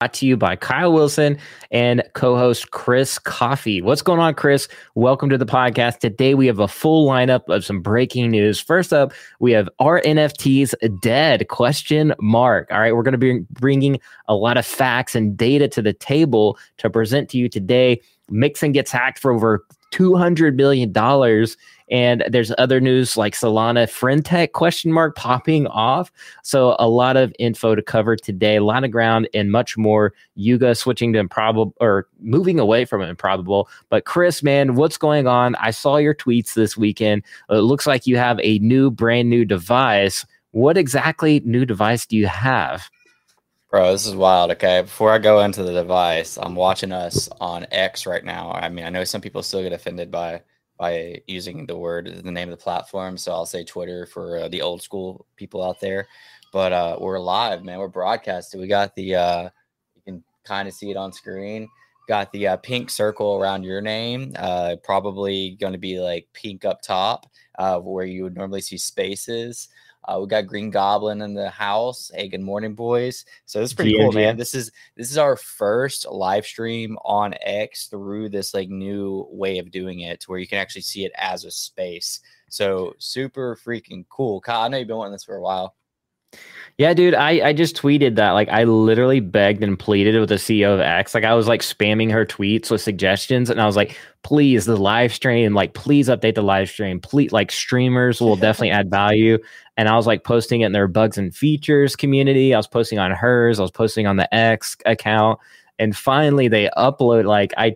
Brought to you by Kyle Wilson and co-host Chris Coffee. What's going on, Chris? Welcome to the podcast. Today we have a full lineup of some breaking news. First up, we have, are NFTs dead? Question mark. All right, we're going to be bringing a lot of facts and data to the table to present to you today. Mixin gets hacked for over $200 million. And there's other news like Solana, Friend Tech question mark popping off. So a lot of info to cover today, a lot of ground and much more. Yuga switching to Improbable, or moving away from Improbable. But Chris, man, what's going on? I saw your tweets this weekend. It looks like you have a brand new device. What exactly new device do you have? Bro, this is wild, okay? Before I go into the device, I'm watching us on X right now. I mean, I know some people still get offended by using the name of the platform, so I'll say Twitter for the old school people out there. But we're live, man. We're broadcasting. We got the, you can kind of see it on screen, got the pink circle around your name, probably going to be like pink up top where you would normally see spaces. We got Green Goblin in the house. Hey, good morning, boys. So this is pretty cool, man. This is our first live stream on X through this like new way of doing it, where you can actually see it as a space. So super freaking cool. Kyle, I know you've been wanting this for a while. Yeah, dude, I just tweeted that. Like, I literally begged and pleaded with the CEO of X. Like, I was like spamming her tweets with suggestions, and I was like, please, the live stream, like, please update the live stream. Please, like, streamers will definitely add value. And I was like posting it in their bugs and features community. I was posting on hers. I was posting on the X account. And finally, they upload. Like, I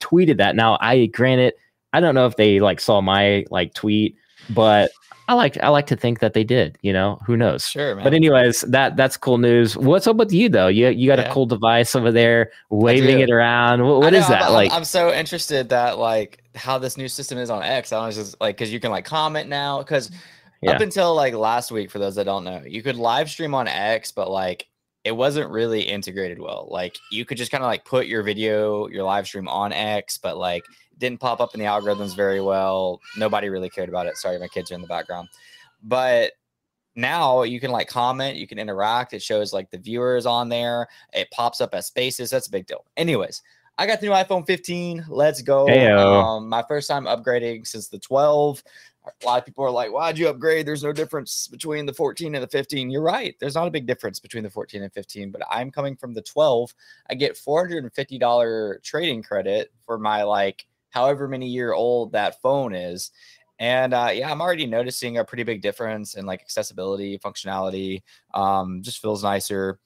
tweeted that. Now, granted, I don't know if they like saw my like tweet, but I like to think that they did, you know, who knows? Sure, man. But anyways, that's cool news. What's up with you though? You got a cool device over there waving it around. What is that? I'm so interested that like how this new system is on X. I was just like, cause you can like comment now. Cause up until like last week, for those that don't know, you could live stream on X, but like it wasn't really integrated well. Like you could just kind of like put your video, your live stream on X, but like didn't pop up in the algorithms very well. Nobody really cared about it. Sorry, my kids are in the background. But now you can like comment, you can interact. It shows like the viewers on there. It pops up as spaces. That's a big deal. Anyways, I got the new iPhone 15. Let's go. My first time upgrading since the 12. A lot of people are like, why'd you upgrade? There's no difference between the 14 and the 15. You're right. There's not a big difference between the 14 and 15, but I'm coming from the 12. I get $450 trading credit for my, like, however many year old that phone is. And I'm already noticing a pretty big difference in like accessibility, functionality. Just feels nicer.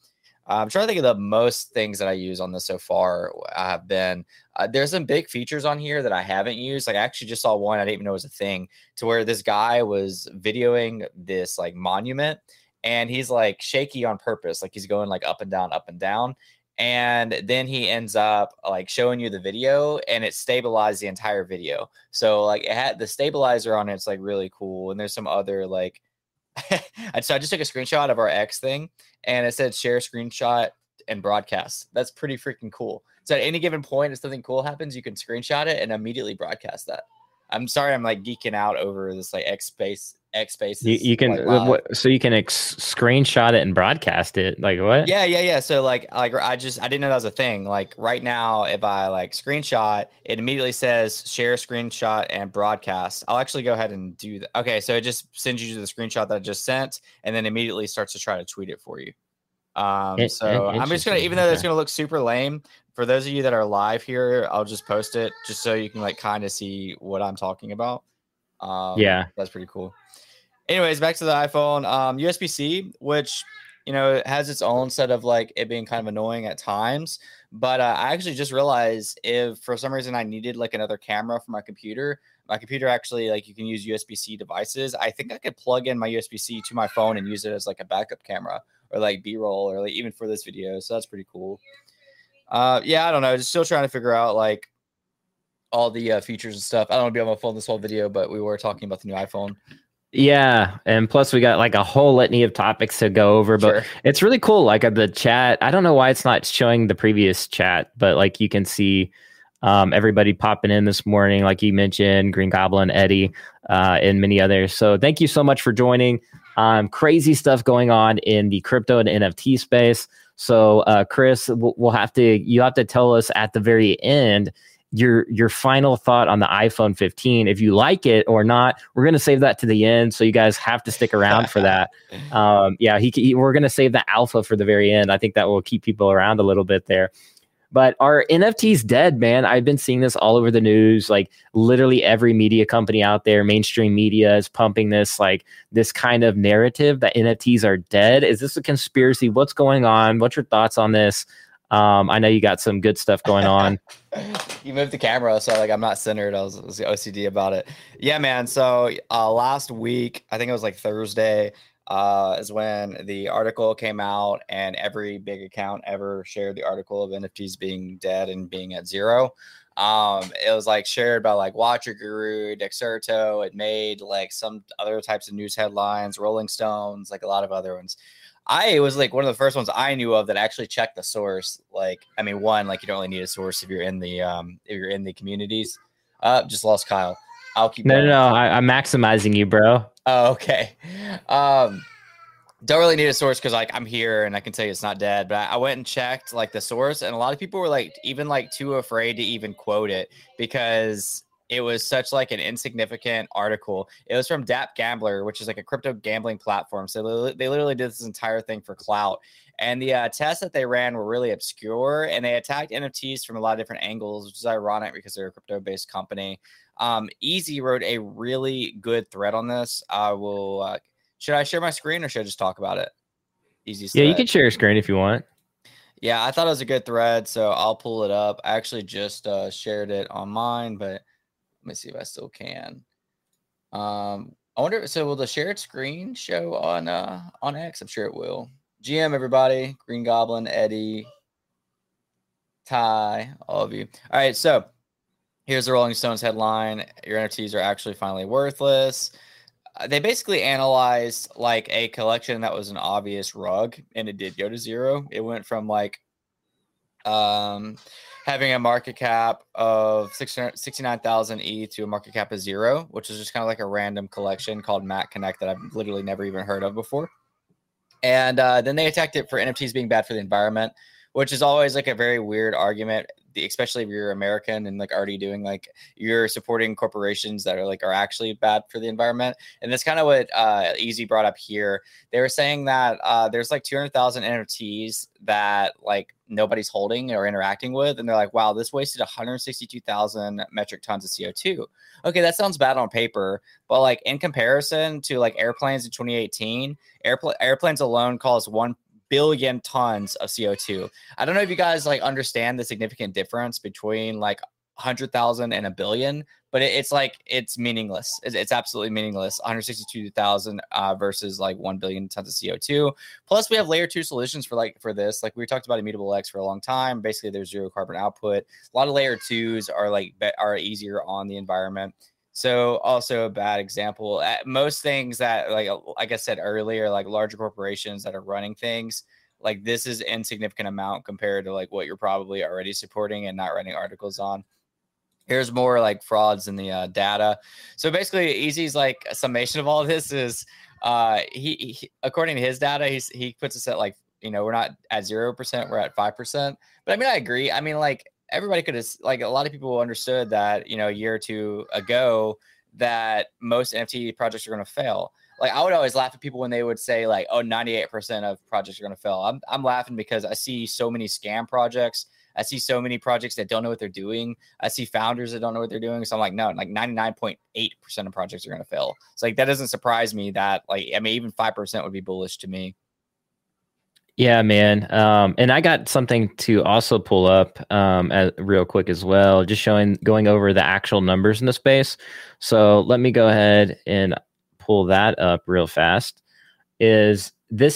I'm trying to think of the most things that I use on this so far. I've been there's some big features on here that I haven't used. Like I actually just saw one I didn't even know was a thing, to where this guy was videoing this like monument, and he's like shaky on purpose, like he's going like up and down, and then he ends up like showing you the video, and it stabilized the entire video. So like it had the stabilizer on it. It's like really cool. And there's some other like so I just took a screenshot of our X thing, and it said share screenshot and broadcast. That's pretty freaking cool. So at any given point, if something cool happens, you can screenshot it and immediately broadcast that. I'm sorry, I'm like geeking out over this like X space. You can like, so you can screenshot it and broadcast it. Like what? Yeah. So like I didn't know that was a thing. Like right now, if I like screenshot, it immediately says share screenshot and broadcast. I'll actually go ahead and do that. Okay, so it just sends you to the screenshot that I just sent, and then immediately starts to try to tweet it for you. So I'm just gonna, even though that's gonna look super lame, for those of you that are live here, I'll just post it just so you can like kind of see what I'm talking about. That's pretty cool. Anyways, back to the iPhone, USB-C, which, you know, has its own set of like it being kind of annoying at times. But I actually just realized, if for some reason I needed like another camera for my computer actually, like you can use USB-C devices. I think I could plug in my USB-C to my phone and use it as like a backup camera or like B-roll or like even for this video. So that's pretty cool. I don't know. Just still trying to figure out like all the features and stuff. I don't want to be on my phone this whole video, but we were talking about the new iPhone. Yeah, and plus we got like a whole litany of topics to go over, but it's really cool. Like the chat, I don't know why it's not showing the previous chat, but like you can see everybody popping in this morning, like you mentioned, Green Goblin, Eddie, and many others. So thank you so much for joining. Crazy stuff going on in the crypto and NFT space. So Chris, you have to tell us at the very end your final thought on the iPhone 15, if you like it or not. We're going to save that to the end, so you guys have to stick around for that. Yeah, we're going to save the alpha for the very end. I think that will keep people around a little bit there. But are NFTs dead, man? I've been seeing this all over the news. Like, literally every media company out there, mainstream media, is pumping this, like, this kind of narrative that NFTs are dead. Is this a conspiracy? What's going on? What's your thoughts on this? I know you got some good stuff going on. You moved the camera, so like I'm not centered. I was OCD about it. Yeah, man. So last week, I think it was like Thursday, is when the article came out, and every big account ever shared the article of NFTs being dead and being at zero. It was like shared by like Watcher Guru, Dexerto. It made like some other types of news headlines, Rolling Stones, like a lot of other ones. I was like one of the first ones I knew of that actually checked the source. Like, I mean, one, like, you don't really need a source if you're in the communities. Just lost Kyle. I'll keep going. No. I'm maximizing you, bro. Oh, okay. Don't really need a source because like I'm here and I can tell you it's not dead. But I went and checked like the source, and a lot of people were like even like too afraid to even quote it because it was such like an insignificant article. It was from DappGambler, which is like a crypto gambling platform. So they literally did this entire thing for clout. And the tests that they ran were really obscure, and they attacked NFTs from a lot of different angles, which is ironic because they're a crypto-based company. Easy wrote a really good thread on this. Should I share my screen or should I just talk about it? Easy. Yeah, you can share your screen if you want. Yeah, I thought it was a good thread, so I'll pull it up. I actually just shared it on mine, but let me see if I still can. I wonder, so will the shared screen show on X? I'm sure it will. GM, everybody, Green Goblin, Eddie, Ty, all of you. All right, so here's the Rolling Stones headline. Your NFTs are actually finally worthless. They basically analyzed like a collection that was an obvious rug, and it did go to zero. It went from like having a market cap of 69,000 ETH to a market cap of zero, which is just kind of like a random collection called Matt Connect that I've literally never even heard of before. And then they attacked it for NFTs being bad for the environment, which is always like a very weird argument, especially if you're American and like already doing like you're supporting corporations that are actually bad for the environment. And that's kind of what Easy brought up here. They were saying that there's like 200,000 NFTs that like nobody's holding or interacting with. And they're like, wow, this wasted 162,000 metric tons of CO2. Okay, that sounds bad on paper, but like in comparison to like airplanes in 2018, airplanes alone caused 1 billion tons of CO2. I don't know if you guys like understand the significant difference between like 100,000 and a billion, but it's like it's meaningless. It's absolutely meaningless. 162,000 versus like 1 billion tons of CO2. Plus, we have layer 2 solutions for this. Like we talked about Immutable X for a long time. Basically, there's zero carbon output. A lot of layer 2s are easier on the environment. So also a bad example. Most things that like I said earlier, like larger corporations that are running things, like this is insignificant amount compared to like what you're probably already supporting and not writing articles on. Here's more like frauds in the data. So basically Easy's like a summation of all of this is he according to his data, he puts us at like, you know, we're not at 0%, we're at 5%. But I mean, I agree. I mean, like, everybody could have, like a lot of people understood that, you know, a year or two ago that most NFT projects are going to fail. Like I would always laugh at people when they would say like, oh, 98% of projects are going to fail. I'm laughing because I see so many scam projects. I see so many projects that don't know what they're doing. I see founders that don't know what they're doing. So I'm like, no, like 99.8% of projects are going to fail. It's like, that doesn't surprise me that like, I mean, even 5% would be bullish to me. Yeah, man. And I got something to also pull up real quick as well, just going over the actual numbers in the space. So let me go ahead and pull that up real fast. This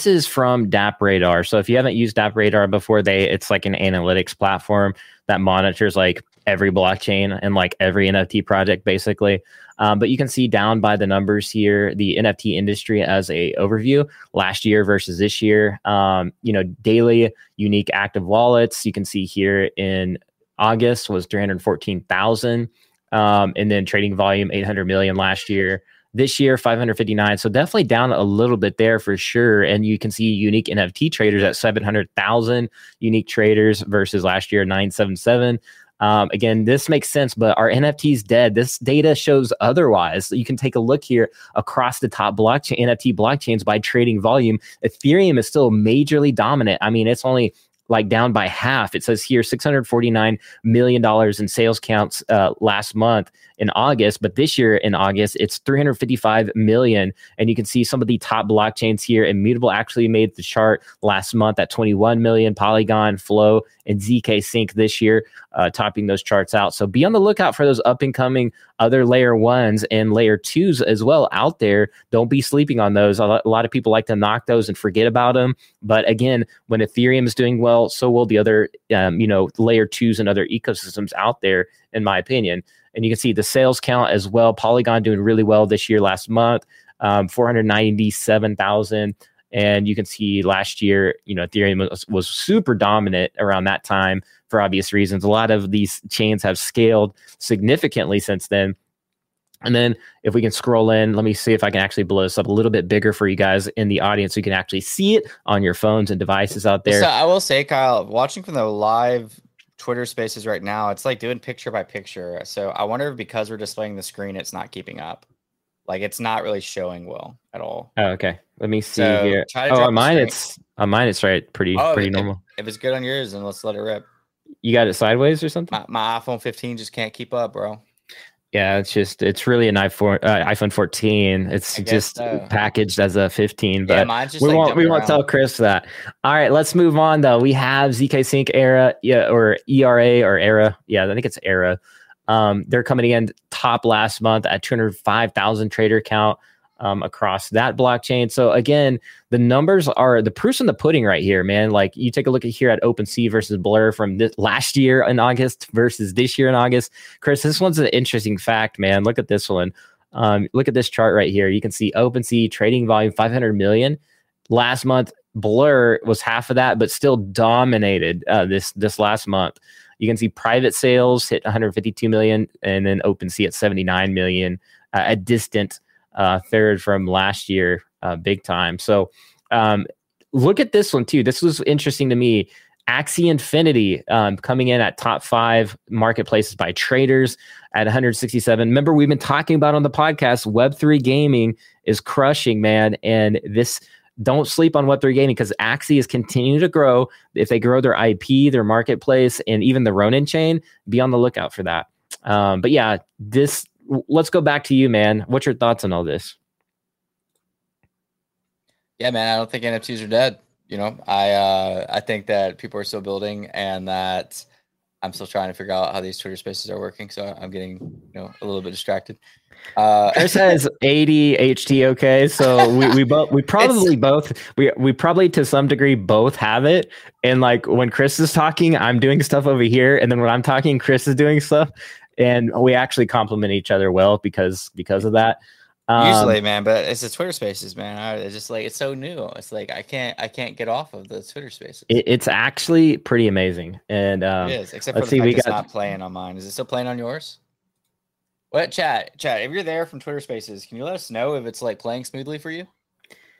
is from DappRadar. So if you haven't used DappRadar before, it's like an analytics platform that monitors like every blockchain and like every NFT project basically. But you can see down by the numbers here, the NFT industry as a overview last year versus this year, you know, daily unique active wallets. You can see here in August was 314,000. And then trading volume, 800 million last year. This year, 559. So definitely down a little bit there for sure. And you can see unique NFT traders at 700,000 unique traders versus last year, 977. Again, this makes sense, but are NFTs dead? This data shows otherwise. So you can take a look here across the top blockchain, NFT blockchains by trading volume. Ethereum is still majorly dominant. I mean, it's only like down by half. It says here $649 million in sales counts last month in August, but this year in August, it's 355 million. And you can see some of the top blockchains here. Immutable actually made the chart last month at 21 million, Polygon, Flow, and ZK Sync this year, topping those charts out. So be on the lookout for those up and coming other layer ones and layer twos as well out there. Don't be sleeping on those. A lot of people like to knock those and forget about them. But again, when Ethereum is doing well, so will the other, you know, layer twos and other ecosystems out there, in my opinion. And you can see the sales count as well. Polygon doing really well this year, last month, 497,000. And you can see last year, you know, Ethereum was super dominant around that time for obvious reasons. A lot of these chains have scaled significantly since then. And then if we can scroll in, let me see if I can actually blow this up a little bit bigger for you guys in the audience. So you can actually see it on your phones and devices out there. So I will say, Kyle, watching from the live Twitter spaces right now, it's like doing picture by picture. So I wonder if because we're displaying the screen, it's not keeping up. Like it's not really showing well at all. Oh, okay. Let me see here. Oh, on mine it's right pretty normal. If it's good on yours, then let's let it rip. You got it sideways or something? My iPhone 15 just can't keep up, bro. Yeah, it's really an iPhone 14. It's just so packaged as a 15, but yeah, just we won't tell Chris that. All right, let's move on though. We have ZK Sync ERA. Yeah, I think it's ERA. They're coming in top last month at 205,000 trader count across that blockchain. So again, the numbers are the proof's in the pudding right here, man. Like you take a look at here at OpenSea versus Blur from this last year in August versus this year in August. Chris, this one's an interesting fact, man. Look at this one. Look at this chart right here. You can see OpenSea trading volume 500 million last month. Blur was half of that, but still dominated this last month. You can see private sales hit 152 million, and then OpenSea at 79 million, a distant third from last year, big time. So look at this one too. This was interesting to me. Axie Infinity coming in at top 5 marketplaces by traders at 167. Remember, we've been talking about on the podcast, Web3 gaming is crushing, man, and this. Don't sleep on what they're gaining because Axie is continuing to grow. If they grow their IP, their marketplace, and even the Ronin chain, be on the lookout for that. But yeah, let's go back to you, man. What's your thoughts on all this? Yeah, man, I don't think NFTs are dead. You know, I think that people are still building and that I'm still trying to figure out how these Twitter spaces are working. So I'm getting, a little bit distracted. Chris has ADHD. Okay, so we probably to some degree both have it. And like when Chris is talking, I'm doing stuff over here, and then when I'm talking, Chris is doing stuff, and we actually complement each other well because of that. Usually, man, but it's the Twitter Spaces, man. It's just like it's so new. It's like I can't get off of the Twitter Spaces. It's actually pretty amazing, and it is. Except for the fact it's not playing on mine. Is it still playing on yours? What chat? If you're there from Twitter Spaces, can you let us know if it's like playing smoothly for you?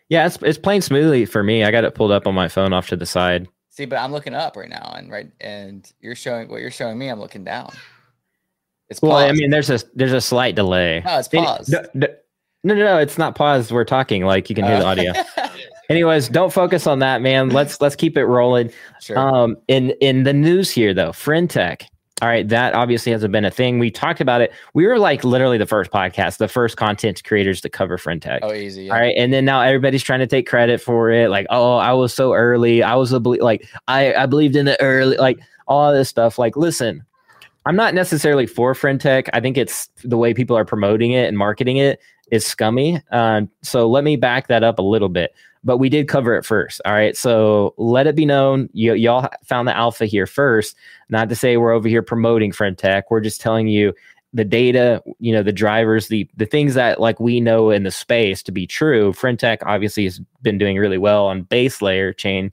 Yeah, it's playing smoothly for me. I got it pulled up on my phone off to the side. See, but I'm looking up right now, and you're showing me. I'm looking down. It's paused. Well, I mean, there's a slight delay. No, it's paused. No, it's not paused. We're talking. Like you can hear the audio. Anyways, don't focus on that, man. Let's keep it rolling. Sure. In the news here though, Friend Tech. All right, that obviously hasn't been a thing. We talked about it. We were like literally the first podcast, the first content creators to cover Friend Tech. Oh, easy. Yeah. All right, and then now everybody's trying to take credit for it. Like, oh, I was so early. I was I believed in it early. Like all this stuff. Like, listen, I'm not necessarily for Friend Tech. I think it's the way people are promoting it and marketing it is scummy. So let me back that up a little bit. But we did cover it first. All right. So let it be known. Y'all found the alpha here first. Not to say we're over here promoting Friend Tech. We're just telling you the data, the drivers, the things that like we know in the space to be true. Friend Tech obviously has been doing really well on Base layer chain,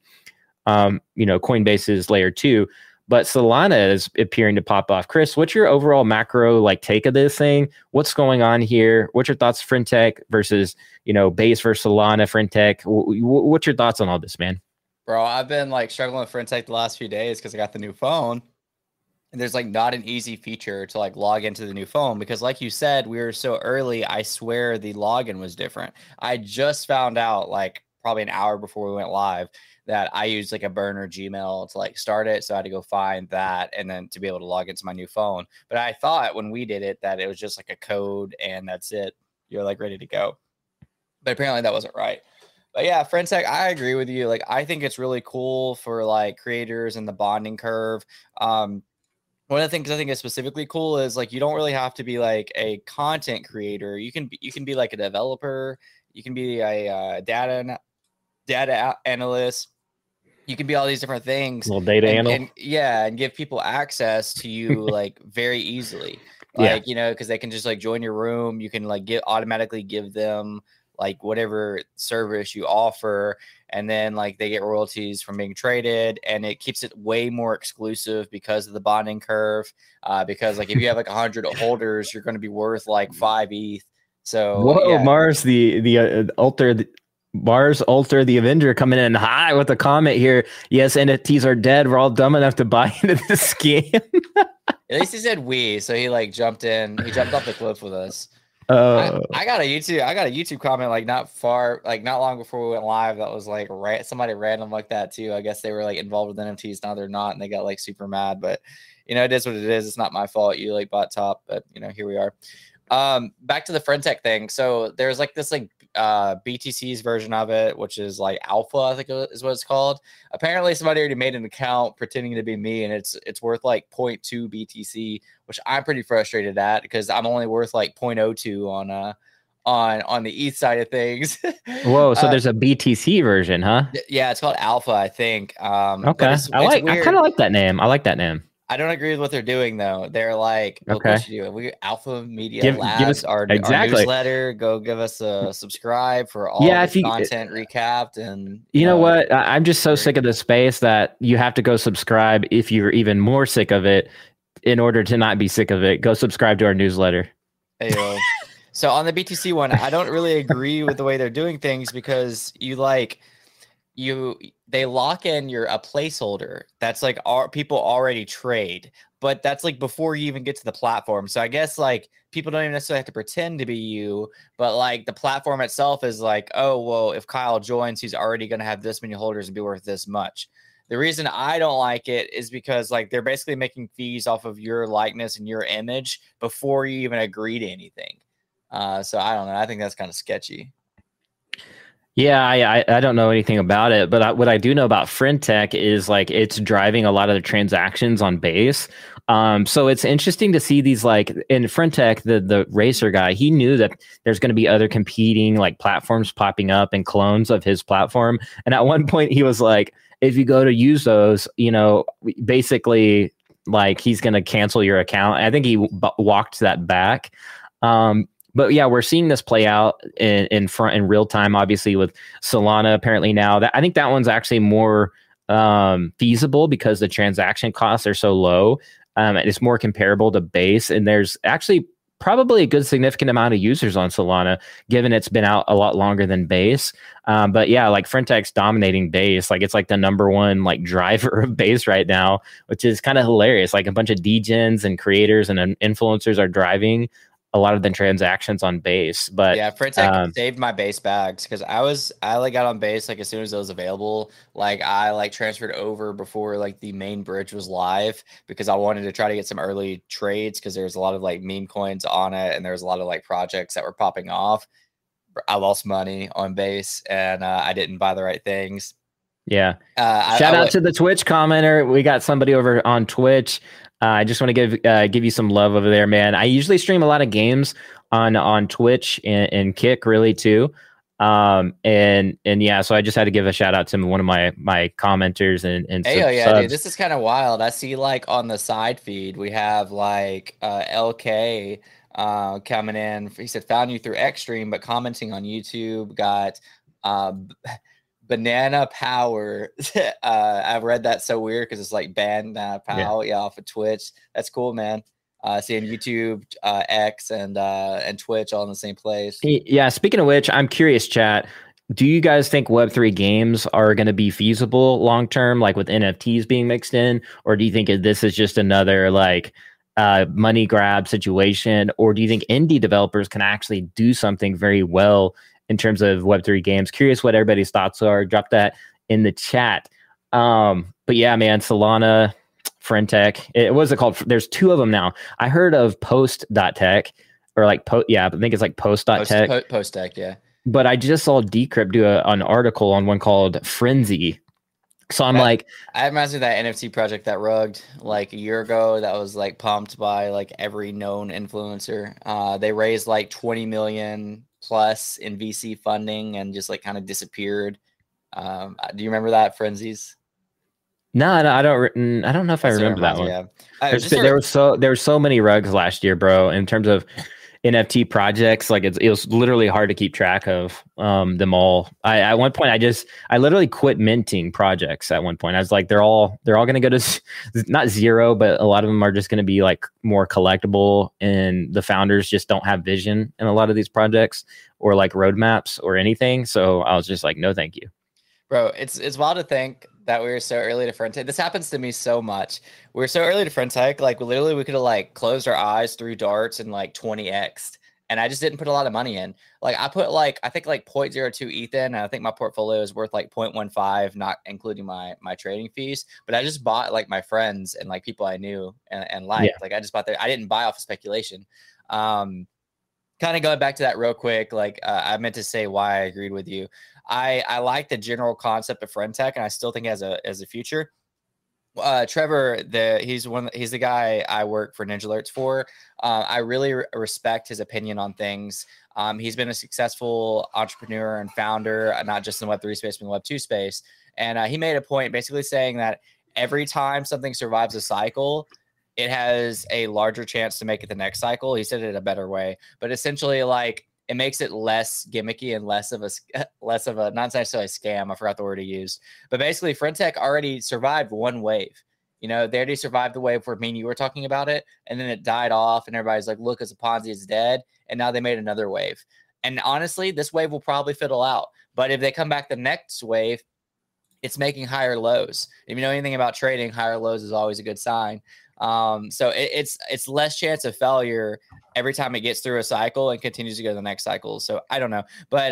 Coinbase's layer 2. But Solana is appearing to pop off. Chris, what's your overall macro take of this thing? What's going on here? What's your thoughts, Friend Tech versus Base versus Solana, Friend Tech? What's your thoughts on all this, man? Bro, I've been struggling with Friend Tech the last few days because I got the new phone, and there's not an easy feature to log into the new phone because, like you said, we were so early. I swear the login was different. I just found out probably an hour before we went live that I used a burner Gmail to start it. So I had to go find that and then to be able to log into my new phone. But I thought when we did it that it was just a code and that's it. You're ready to go. But apparently that wasn't right. But yeah, Friend Tech, I agree with you. I think it's really cool for creators and the bonding curve. One of the things I think is specifically cool is you don't really have to be a content creator. You can be a developer. You can be a data analyst. You can be all these different things. Little data analyst. And give people access to you very easily. Because they can just join your room. You can automatically give them whatever service you offer, and then they get royalties from being traded, and it keeps it way more exclusive because of the bonding curve. Because if you have 100 holders, you're going to be worth 5 ETH. So whoa, yeah. Mars the Avenger coming in high with a comment here. Yes, NFTs are dead. We're all dumb enough to buy into this scam. At least he said we, so he jumped in. He jumped off the cliff with us. I got a YouTube comment not long before we went live that was somebody random that too. I guess they were involved with NFTs, now they're not, and they got super mad. But it is what it is. It's not my fault. You bought top, but here we are. Back to the Friend Tech thing. So there's this BTC's version of it, which is alpha, I think is what it's called. Apparently somebody already made an account pretending to be me, and it's worth 0.2 BTC, which I'm pretty frustrated at because I'm only worth 0.02 on the ETH side of things. Whoa, so there's a BTC version, huh? Yeah, it's called alpha, I think. Okay. I kind of like that name. I like that name. I don't agree with what they're doing, though. They're look what you do. We Alpha Media Labs, our newsletter. Go give us a subscribe for all the content recapped. And you know what? I'm just so sick of the space that you have to go subscribe if you're even more sick of it. In order to not be sick of it, go subscribe to our newsletter. Anyway. So on the BTC one, I don't really agree with the way they're doing things because they lock in a placeholder that's people already trade, but that's before you even get to the platform. So I guess people don't even necessarily have to pretend to be you, but the platform itself is oh, well, if Kyle joins, he's already going to have this many holders and be worth this much. The reason I don't like it is because they're basically making fees off of your likeness and your image before you even agree to anything. So I don't know. I think that's kind of sketchy. Yeah, I don't know anything about it, but what I do know about Friend Tech is it's driving a lot of the transactions on Base. So it's interesting to see these in Friend Tech, the racer guy, he knew that there's going to be other competing platforms popping up and clones of his platform. And at one point he was if you go to use those, basically he's going to cancel your account. I think he walked that back. But yeah, we're seeing this play out in real time, obviously with Solana apparently now. I think that one's actually more feasible because the transaction costs are so low. And it's more comparable to Base. And there's actually probably a good significant amount of users on Solana, given it's been out a lot longer than Base. But yeah, Friend Tech's dominating Base. It's the number one driver of Base right now, which is kind of hilarious. A bunch of degens and creators and influencers are driving a lot of the transactions on Base. But yeah, Friend Tech saved my Base bags because I got on Base as soon as it was available. I transferred over before the main bridge was live because I wanted to try to get some early trades because there's a lot of meme coins on it and there's a lot of projects that were popping off. I lost money on Base and I didn't buy the right things. Yeah. Shout out to the Twitch commenter. We got somebody over on Twitch. I just want to give you some love over there, man. I usually stream a lot of games on Twitch and Kick really too. And yeah, so I just had to give a shout out to one of my commenters and hey, subs. Dude, this is kind of wild. I see on the side feed, we have LK coming in. He said, found you through Xstream, but commenting on YouTube. Got Banana Power. I've read that so weird because it's like Banana Power, yeah, off of Twitch. That's cool, man. Seeing YouTube, X, and Twitch all in the same place. Yeah. Speaking of which, I'm curious, chat. Do you guys think Web3 games are going to be feasible long term, like with NFTs being mixed in, or do you think this is just another like money grab situation, or do you think indie developers can actually do something very well in terms of Web3 games? Curious what everybody's thoughts are. Drop that in the chat. But yeah, man, Solana, Friend Tech. It was it called? There's two of them now. I heard of Post.Tech or like yeah, I think it's like Post.Tech. Post Tech, yeah. But I just saw Decrypt do an article on one called Frenzy. So I'm like, I imagine that NFT project that rugged like a year ago that was like pumped by like every known influencer. They raised like 20 million plus in VC funding and just like kind of disappeared. Do you remember that Frenzies? No, I don't know if I remember that one. Yeah. There were so many rugs last year, bro, in terms of NFT projects. Like it was literally hard to keep track of them all. At one point, I literally quit minting projects. At one point, I was like, they're all going to go to not zero, but a lot of them are just going to be like more collectible, and the founders just don't have vision in a lot of these projects or like roadmaps or anything. So I was just like, no, thank you, bro. It's wild to think that we were so early to Friend Tech. This happens to me so much. We were so early to Friend Tech. Like literally we could have like closed our eyes, threw darts and like 20x'd. And I just didn't put a lot of money in. Like I put like, I think like 0.02 ETH in, and I think my portfolio is worth like 0.15, not including my trading fees. But I just bought like my friends and like people I knew and liked. Yeah. Like I just bought I didn't buy off of speculation. Kind of going back to that real quick. Like I meant to say why I agreed with you. I like the general concept of Friend Tech, and I still think it has a future. Trevor, he's the guy I work for Ninja Alerts for. I really respect his opinion on things. He's been a successful entrepreneur and founder, not just in the Web3 space, but in the Web2 space. And he made a point basically saying that every time something survives a cycle, it has a larger chance to make it the next cycle. He said it a better way, but essentially like, it makes it less gimmicky and less of a not necessarily scam. I forgot the word he used, but basically Friend Tech already survived one wave. You know, they already survived the wave where me and you were talking about it, and then it died off, and everybody's like, "Look, it's a Ponzi, it's dead." And now they made another wave. And honestly, this wave will probably fiddle out. But if they come back the next wave, it's making higher lows. If you know anything about trading, higher lows is always a good sign. So it's less chance of failure every time it gets through a cycle and continues to go to the next cycle. So I don't know, but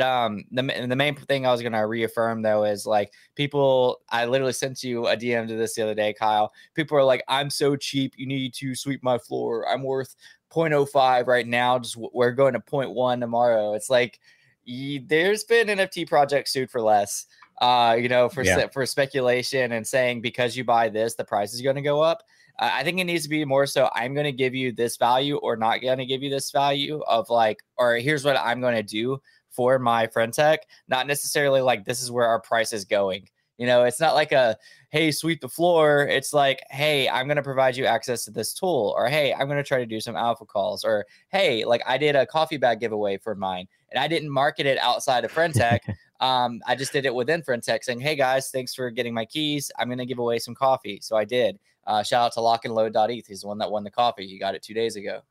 the main thing I was going to reaffirm though is like people. I literally sent you a DM to this the other day, Kyle. People are like, "I'm so cheap. You need to sweep my floor. I'm worth 0.05 right now. Just we're going to 0.1 tomorrow." It's like there's been NFT projects sued for less, for speculation and saying because you buy this, the price is going to go up. I think it needs to be more so I'm going to give you this value or not going to give you this value of like, or here's what I'm going to do for my Friend Tech. Not necessarily like this is where our price is going. You know, it's not like a, hey, sweep the floor. It's like, hey, I'm going to provide you access to this tool, or hey, I'm going to try to do some alpha calls, or hey, like I did a coffee bag giveaway for mine and I didn't market it outside of Friend Tech. I just did it within Friend Tech saying, hey guys, thanks for getting my keys. I'm going to give away some coffee. So I did. Shout out to lockandload.eth. He's the one that won the coffee. He got it 2 days ago.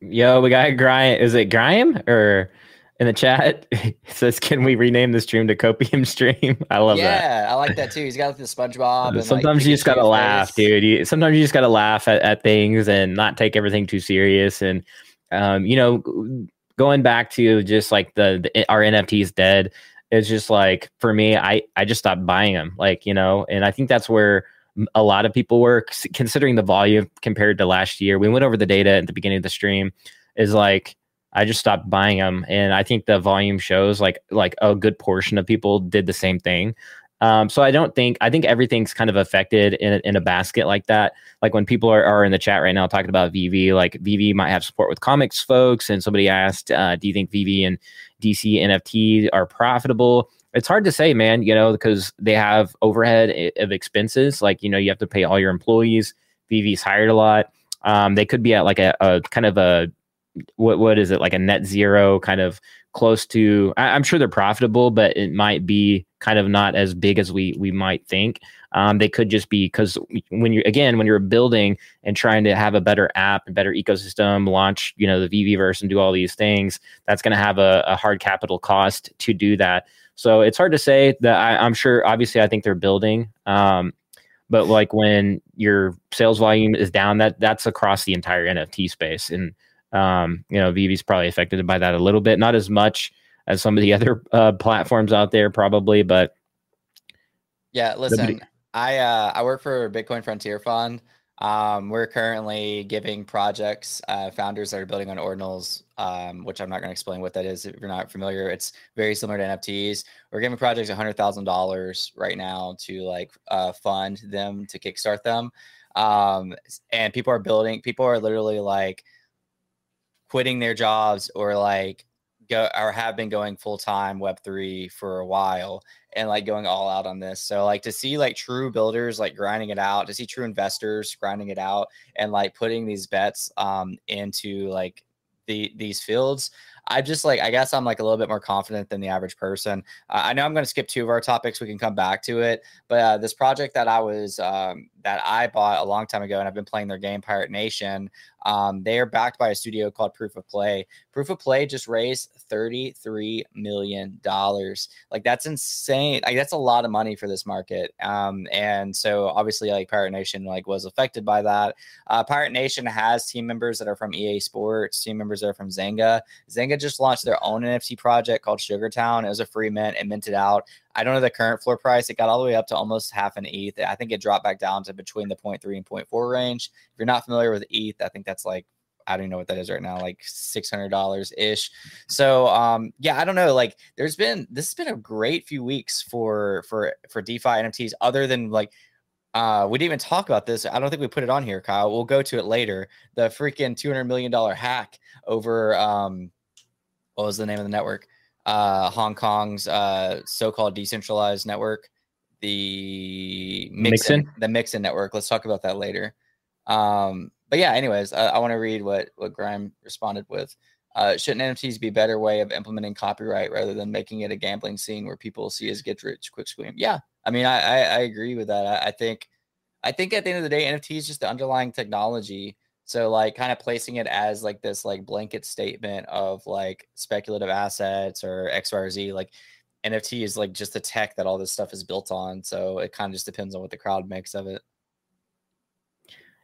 Yo, we got Grime. Is it Grime or in the chat? It says, can we rename the stream to Copium Stream? I love that. Yeah, I like that too. He's got like, the SpongeBob. And, sometimes you just got to laugh, dude. Sometimes you just got to laugh at things and not take everything too serious. And, going back to just like our NFTs dead, it's just like, for me, I just stopped buying them. Like, and I think that's where a lot of people were, considering the volume compared to last year. We went over the data at the beginning of the stream. Is like I just stopped buying them, and I think the volume shows like a good portion of people did the same thing. So I think everything's kind of affected in a basket like that. Like when people are in the chat right now talking about VV, like VV might have support with comics folks, and somebody asked, do you think VV and DC NFT are profitable? It's hard to say, man, because they have overhead of expenses. Like, you have to pay all your employees. VV's hired a lot. They could be at like a kind of a, what is it? Like a net zero kind of close to, I'm sure they're profitable, but it might be kind of not as big as we might think. They could just be, because when you're building and trying to have a better app and better ecosystem, launch, you know, the VVverse and do all these things, that's going to have a hard capital cost to do that. So it's hard to say that I'm sure, obviously I think they're building, but like when your sales volume is down, that's across the entire NFT space. And, you know, VV's probably affected by that a little bit, not as much as some of the other platforms out there probably, but. Yeah, listen, I work for Bitcoin Frontier Fund. We're currently giving projects, founders that are building on ordinals, which I'm not going to explain what that is. If you're not familiar, it's very similar to NFTs. We're giving projects $100,000 right now to like fund them, to kickstart them. And people are building, people are literally like quitting their jobs or like have been going full time Web3 for a while and like going all out on this. So like to see like true builders like grinding it out, to see true investors grinding it out and like putting these bets into like these fields. I just like, I guess I'm like a little bit more confident than the average person. I know I'm going to skip two of our topics. We can come back to it. But this project that I was, that I bought a long time ago, and I've been playing their game, Pirate Nation. They are backed by a studio called Proof of Play. Proof of Play just raised $33 million. Like that's insane. Like that's a lot of money for this market. And so obviously like Pirate Nation like was affected by that. Pirate Nation has team members that are from EA Sports, team members that are from Zynga. Zynga just launched their own NFT project called Sugartown. It was a free mint. It minted out. I don't know the current floor price. It got all the way up to almost half an ETH. I think it dropped back down to between the 0.3 and 0.4 range. If you're not familiar with ETH, I think that's like, I don't know what that is right now, like $600 ish. So yeah, I don't know. Like there's been, this has been a great few weeks for DeFi NFTs, other than like, we didn't even talk about this. I don't think we put it on here, Kyle. We'll go to it later. The freaking $200 million hack over, what was the name of the network? Hong Kong's so-called decentralized network, the Mixin, the Mixin network. Let's talk about that later. But yeah, anyways, I want to read what Grime responded with. Shouldn't NFTs be a better way of implementing copyright rather than making it a gambling scene where people see as get rich quick scheme? Yeah, I mean, I agree with that. I think at the end of the day, NFT is just the underlying technology. So like kind of placing it as like this like blanket statement of like speculative assets or X, Y, or Z, like NFT is like just the tech that all this stuff is built on. So it kind of just depends on what the crowd makes of it.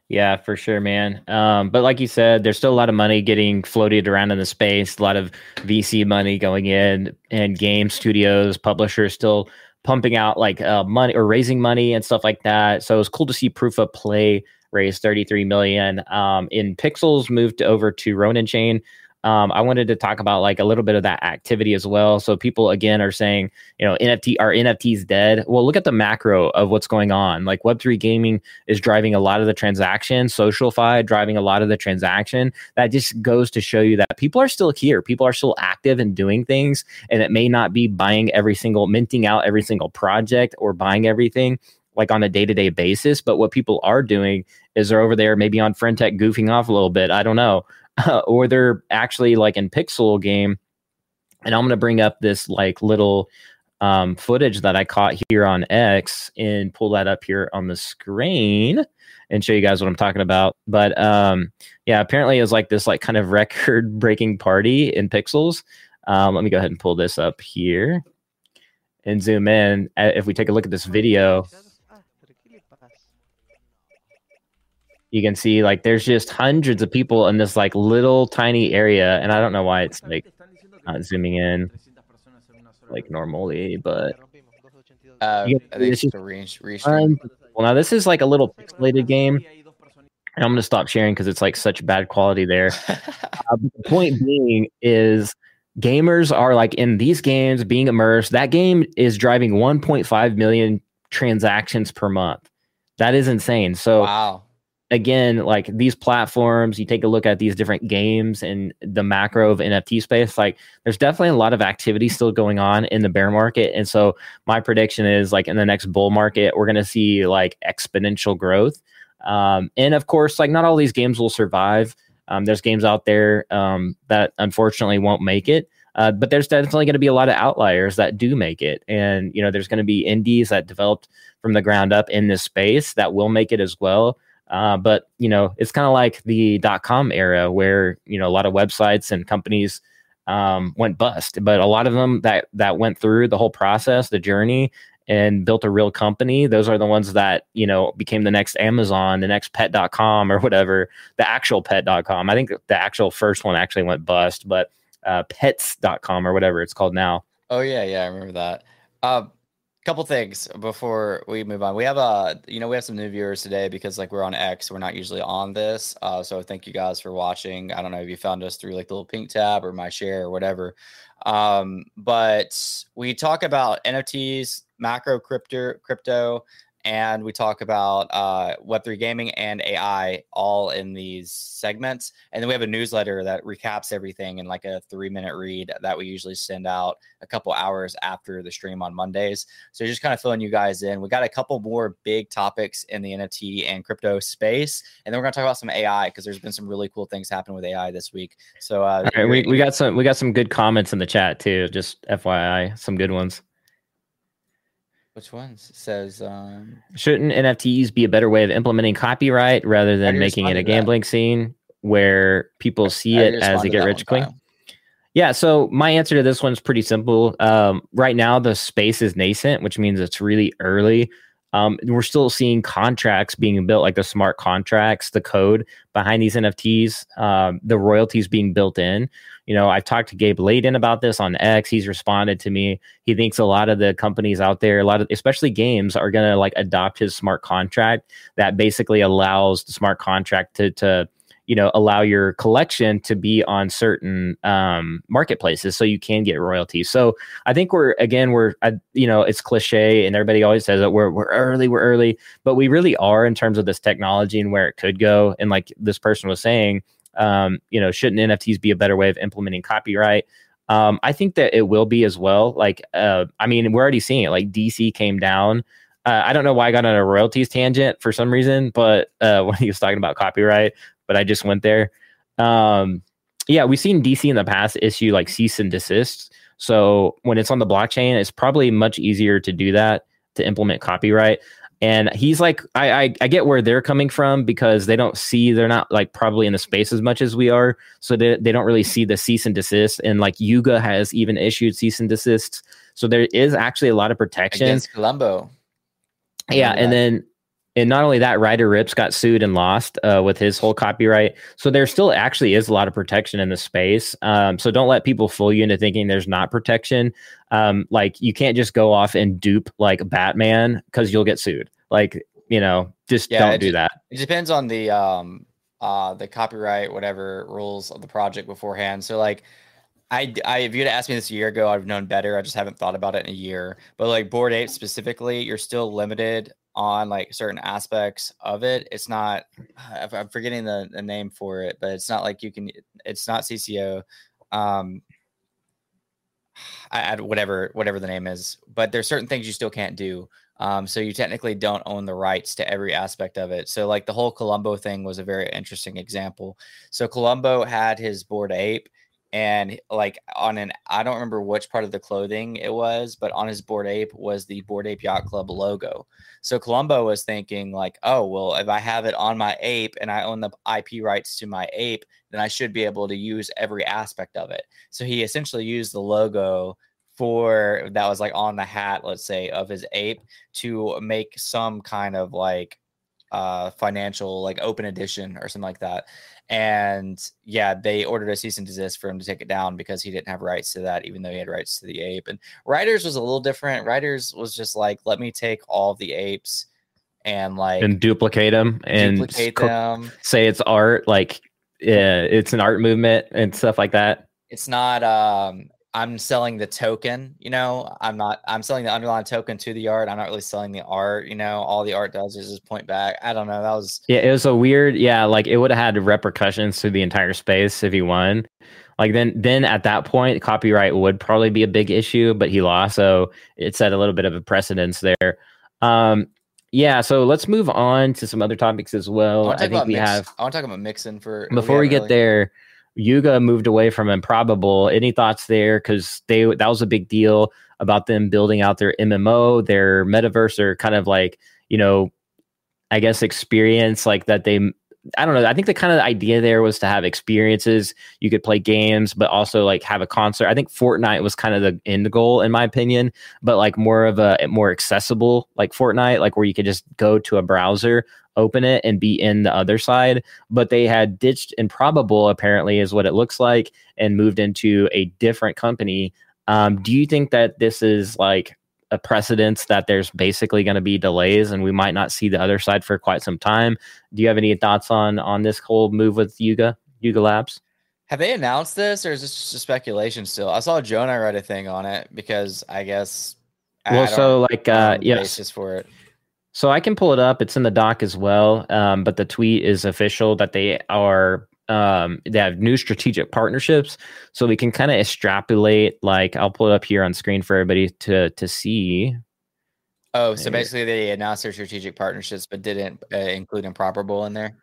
Yeah, for sure, man. But like you said, there's still a lot of money getting floated around in the space, a lot of VC money going in, and game studios, publishers still pumping out like money or raising money and stuff like that. So it was cool to see Proof of Play raised 33 million. In Pixels moved over to Ronin Chain. I wanted to talk about like a little bit of that activity as well. So people again are saying, you know, NFTs dead. Well, look at the macro of what's going on. Like Web3 gaming is driving a lot of the transaction, SocialFi driving a lot of the transaction. That just goes to show you that people are still here. People are still active and doing things, and it may not be buying every single, minting out every single project or buying everything like on a day-to-day basis. But what people are doing is they're over there maybe on Friend Tech goofing off a little bit. I don't know. Or they're actually like in Pixel game. And I'm going to bring up this like little footage that I caught here on X and pull that up here on the screen and show you guys what I'm talking about. But yeah, apparently it was like this like kind of record breaking party in Pixels. Let me go ahead and pull this up here and zoom in. If we take a look at this video, you can see like there's just hundreds of people in this like little tiny area, and I don't know why it's like not zooming in like normally, but well, now this is like a little pixelated game, and I'm gonna stop sharing because it's like such bad quality there. The point being is gamers are like in these games being immersed. That game is driving 1.5 million transactions per month. That is insane. So wow. Again, like these platforms, you take a look at these different games and the macro of NFT space, like there's definitely a lot of activity still going on in the bear market. And so my prediction is like in the next bull market, we're going to see like exponential growth. And of course, like not all these games will survive. There's games out there that unfortunately won't make it. But there's definitely going to be a lot of outliers that do make it. And, you know, there's going to be indies that developed from the ground up in this space that will make it as well. But, you know, it's kind of like the .com era where, you know, a lot of websites and companies went bust. But a lot of them that went through the whole process, the journey, and built a real company, those are the ones that, you know, became the next Amazon, the next pet.com or whatever, the actual pet.com. I think the actual first one actually went bust, but pets.com or whatever it's called now. Oh, yeah. Yeah, I remember that. Couple things before we move on. We have we have some new viewers today because like we're on X, we're not usually on this. So thank you guys for watching. I don't know if you found us through like the little pink tab or my share or whatever. But we talk about NFTs, macro crypto, and we talk about Web3 gaming and AI all in these segments. And then we have a newsletter that recaps everything in like a 3-minute read that we usually send out a couple hours after the stream on Mondays. So just kind of filling you guys in. We got a couple more big topics in the NFT and crypto space. And then we're going to talk about some AI because there's been some really cool things happening with AI this week. So right, we got some good comments in the chat too. Just FYI, some good ones. Which ones? It says, shouldn't NFTs be a better way of implementing copyright rather than making it a gambling scene where people see it as a get rich quick? Yeah. So my answer to this one's pretty simple. Right now the space is nascent, which means it's really early. We're still seeing contracts being built, like the smart contracts, the code behind these NFTs, the royalties being built in. You know, I've talked to Gabe Layden about this on X. He's responded to me. He thinks a lot of the companies out there, a lot of especially games, are going to like adopt his smart contract that basically allows the smart contract to you know, allow your collection to be on certain marketplaces so you can get royalties. So I think we're it's cliche and everybody always says that we're early, but we really are in terms of this technology and where it could go. And like this person was saying, you know, shouldn't NFTs be a better way of implementing copyright? I think that it will be as well. Like, I mean, we're already seeing it. Like DC came down. I don't know why I got on a royalties tangent for some reason, but when he was talking about copyright, but I just went there. Yeah, we've seen DC in the past issue like cease and desist. So when it's on the blockchain, it's probably much easier to do that, to implement copyright. And he's like, I get where they're coming from because they're not like probably in the space as much as we are. So they don't really see the cease and desist. And like Yuga has even issued cease and desists. So there is actually a lot of protection. Against Colombo. Yeah. And not only that, Ryder Ripps got sued and lost with his whole copyright. So there still actually is a lot of protection in the space. So don't let people fool you into thinking there's not protection. Like you can't just go off and dupe like Batman because you'll get sued. Like, you know, don't do that. It depends on the copyright, whatever rules of the project beforehand. So like, if you'd asked me this a year ago, I'd have known better. I just haven't thought about it in a year. But like Bored Ape specifically, you're still limited on like certain aspects of it. It's not, I'm forgetting the name for it, but it's not like it's not CCO, whatever the name is, but there's certain things you still can't do. So you technically don't own the rights to every aspect of it. So like the whole Colombo thing was a very interesting example. So Colombo had his Bored Ape, and like I don't remember which part of the clothing it was, but on his Bored Ape was the Bored Ape Yacht Club logo. So Colombo was thinking like, oh, well, if I have it on my ape and I own the IP rights to my ape, then I should be able to use every aspect of it. So he essentially used the logo that was like on the hat, let's say, of his ape to make some kind of like financial, like open edition or something like that. And yeah, they ordered a cease and desist for him to take it down because he didn't have rights to that, even though he had rights to the ape. And Ryder's was a little different. Ryder's was just like, let me take all the apes and like and duplicate them. Say it's art, like it's an art movement and stuff like that. It's not I'm selling the token, you know, I'm selling the underlying token to the art. I'm not really selling the art, you know, all the art does is just point back. I don't know. It was a weird. Yeah. Like it would have had repercussions to the entire space if he won. Like then at that point, copyright would probably be a big issue, but he lost. So it set a little bit of a precedence there. Yeah, so let's move on to some other topics as well. I think we have. I want to talk about Mixin for. Before we get there. Yuga moved away from Improbable. Any thoughts there? Because that was a big deal about them building out their MMO, their metaverse, or kind of like, you know, I guess experience like that. I don't know. I think the kind of idea there was to have experiences. You could play games, but also like have a concert. I think Fortnite was kind of the end goal, in my opinion, but like more of a more accessible, like Fortnite, like where you could just go to a browser, open it, and be in the other side. But they had ditched Improbable, apparently, is what it looks like, and moved into a different company. Do you think that this is like a precedence that there's basically going to be delays and we might not see the other side for quite some time? Do you have any thoughts on this whole move with Yuga Labs? Have they announced this, or is this just a speculation still? I saw Jonah write a thing on it because I guess. Well, so like, yes, basis for it. So I can pull it up. It's in the doc as well. But the tweet is official that they are. They have new strategic partnerships, so we can kind of extrapolate. Like, I'll pull it up here on screen for everybody to see. Oh, so basically they announced their strategic partnerships, but didn't include Improbable in there.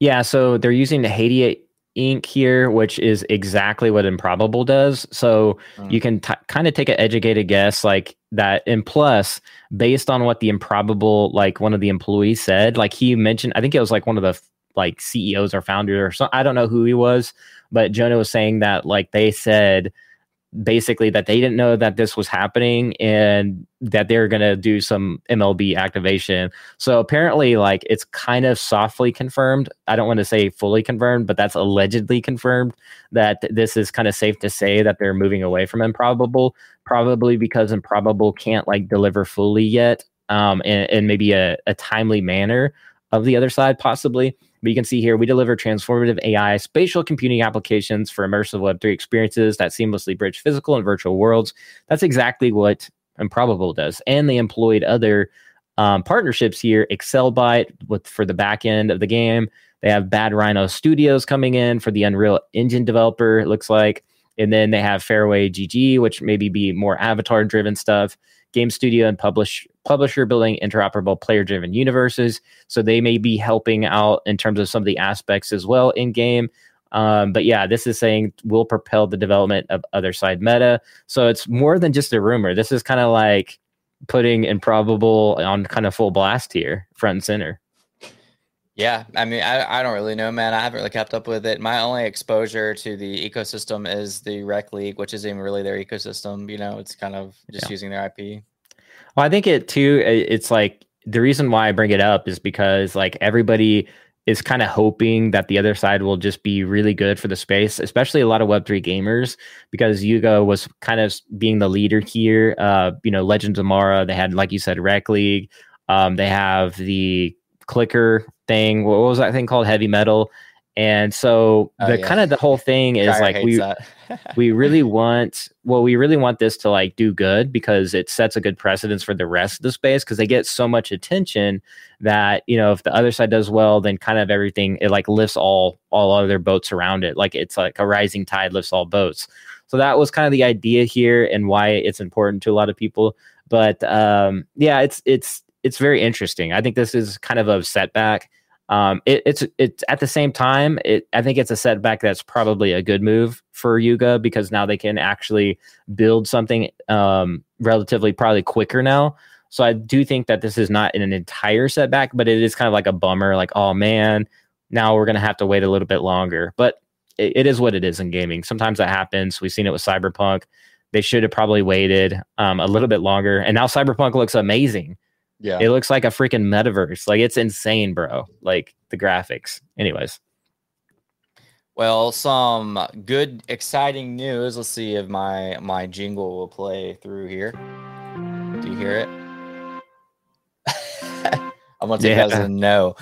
Yeah, so they're using the Hadia Inc. here, which is exactly what Improbable does. So you can kind of take an educated guess, like that. And plus, based on what the Improbable, like one of the employees said, like he mentioned, I think it was like one of the like CEOs or founders or so, I don't know who he was, but Jonah was saying that like they said basically that they didn't know that this was happening and that they're going to do some MLB activation. So apparently like it's kind of softly confirmed. I don't want to say fully confirmed, but that's allegedly confirmed that this is kind of safe to say that they're moving away from Improbable, probably because Improbable can't like deliver fully yet in maybe a timely manner of the other side possibly. But you can see here, we deliver transformative AI spatial computing applications for immersive Web3 experiences that seamlessly bridge physical and virtual worlds. That's exactly what Improbable does. And they employed other partnerships here, Excelbyte for the back end of the game. They have Bad Rhino Studios coming in for the Unreal Engine developer, it looks like. And then they have Fairway GG, which maybe be more avatar-driven stuff. Game studio and publisher building interoperable player-driven universes. So they may be helping out in terms of some of the aspects as well in-game. But yeah, this is saying will propel the development of other side meta. So it's more than just a rumor. This is kind of like putting Improbable on kind of full blast here, front and center. Yeah, I mean, I don't really know, man. I haven't really kept up with it. My only exposure to the ecosystem is the Rec League, which isn't even really their ecosystem. You know, it's kind of just using their IP. Well, I think it's like the reason why I bring it up is because like everybody is kind of hoping that the other side will just be really good for the space, especially a lot of Web3 gamers, because Yuga was kind of being the leader here. You know, Legends of Mara, they had, like you said, Rec League. They have the Clicker thing. What was that thing called? Heavy Metal. And so kind of the whole thing is like we really want this to like do good, because it sets a good precedence for the rest of the space, because they get so much attention that, you know, if the other side does well, then kind of everything, it like lifts all other boats around it. Like it's like a rising tide lifts all boats. So that was kind of the idea here and why it's important to a lot of people. But yeah, it's very interesting. I think this is kind of a setback. It's at the same time, I think it's a setback that's probably a good move for Yuga, because now they can actually build something relatively probably quicker now. So I do think that this is not an entire setback, but it is kind of like a bummer. Like, oh man, now we're going to have to wait a little bit longer. But it is what it is in gaming. Sometimes that happens. We've seen it with Cyberpunk. They should have probably waited a little bit longer. And now Cyberpunk looks amazing. Yeah, it looks like a freaking metaverse. Like, it's insane, bro. Like, the graphics. Anyways. Well, some good, exciting news. Let's see if my jingle will play through here. Do you hear it? I'm going to take that as a no.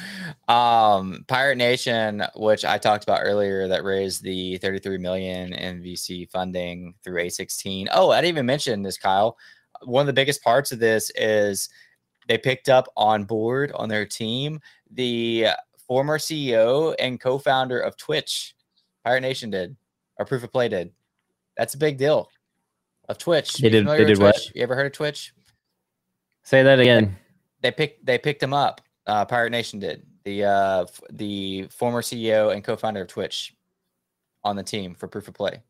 Pirate Nation, which I talked about earlier, that raised the $33 million in VC funding through A16. Oh, I didn't even mention this, Kyle. One of the biggest parts of this is... they picked up on board on their team the former CEO and co-founder of Twitch. Pirate Nation did, or Proof of Play did. That's a big deal. Of Twitch, they did Twitch? What? You ever heard of Twitch? Say that again. They picked him up. Pirate Nation did, the former CEO and co-founder of Twitch on the team for Proof of Play.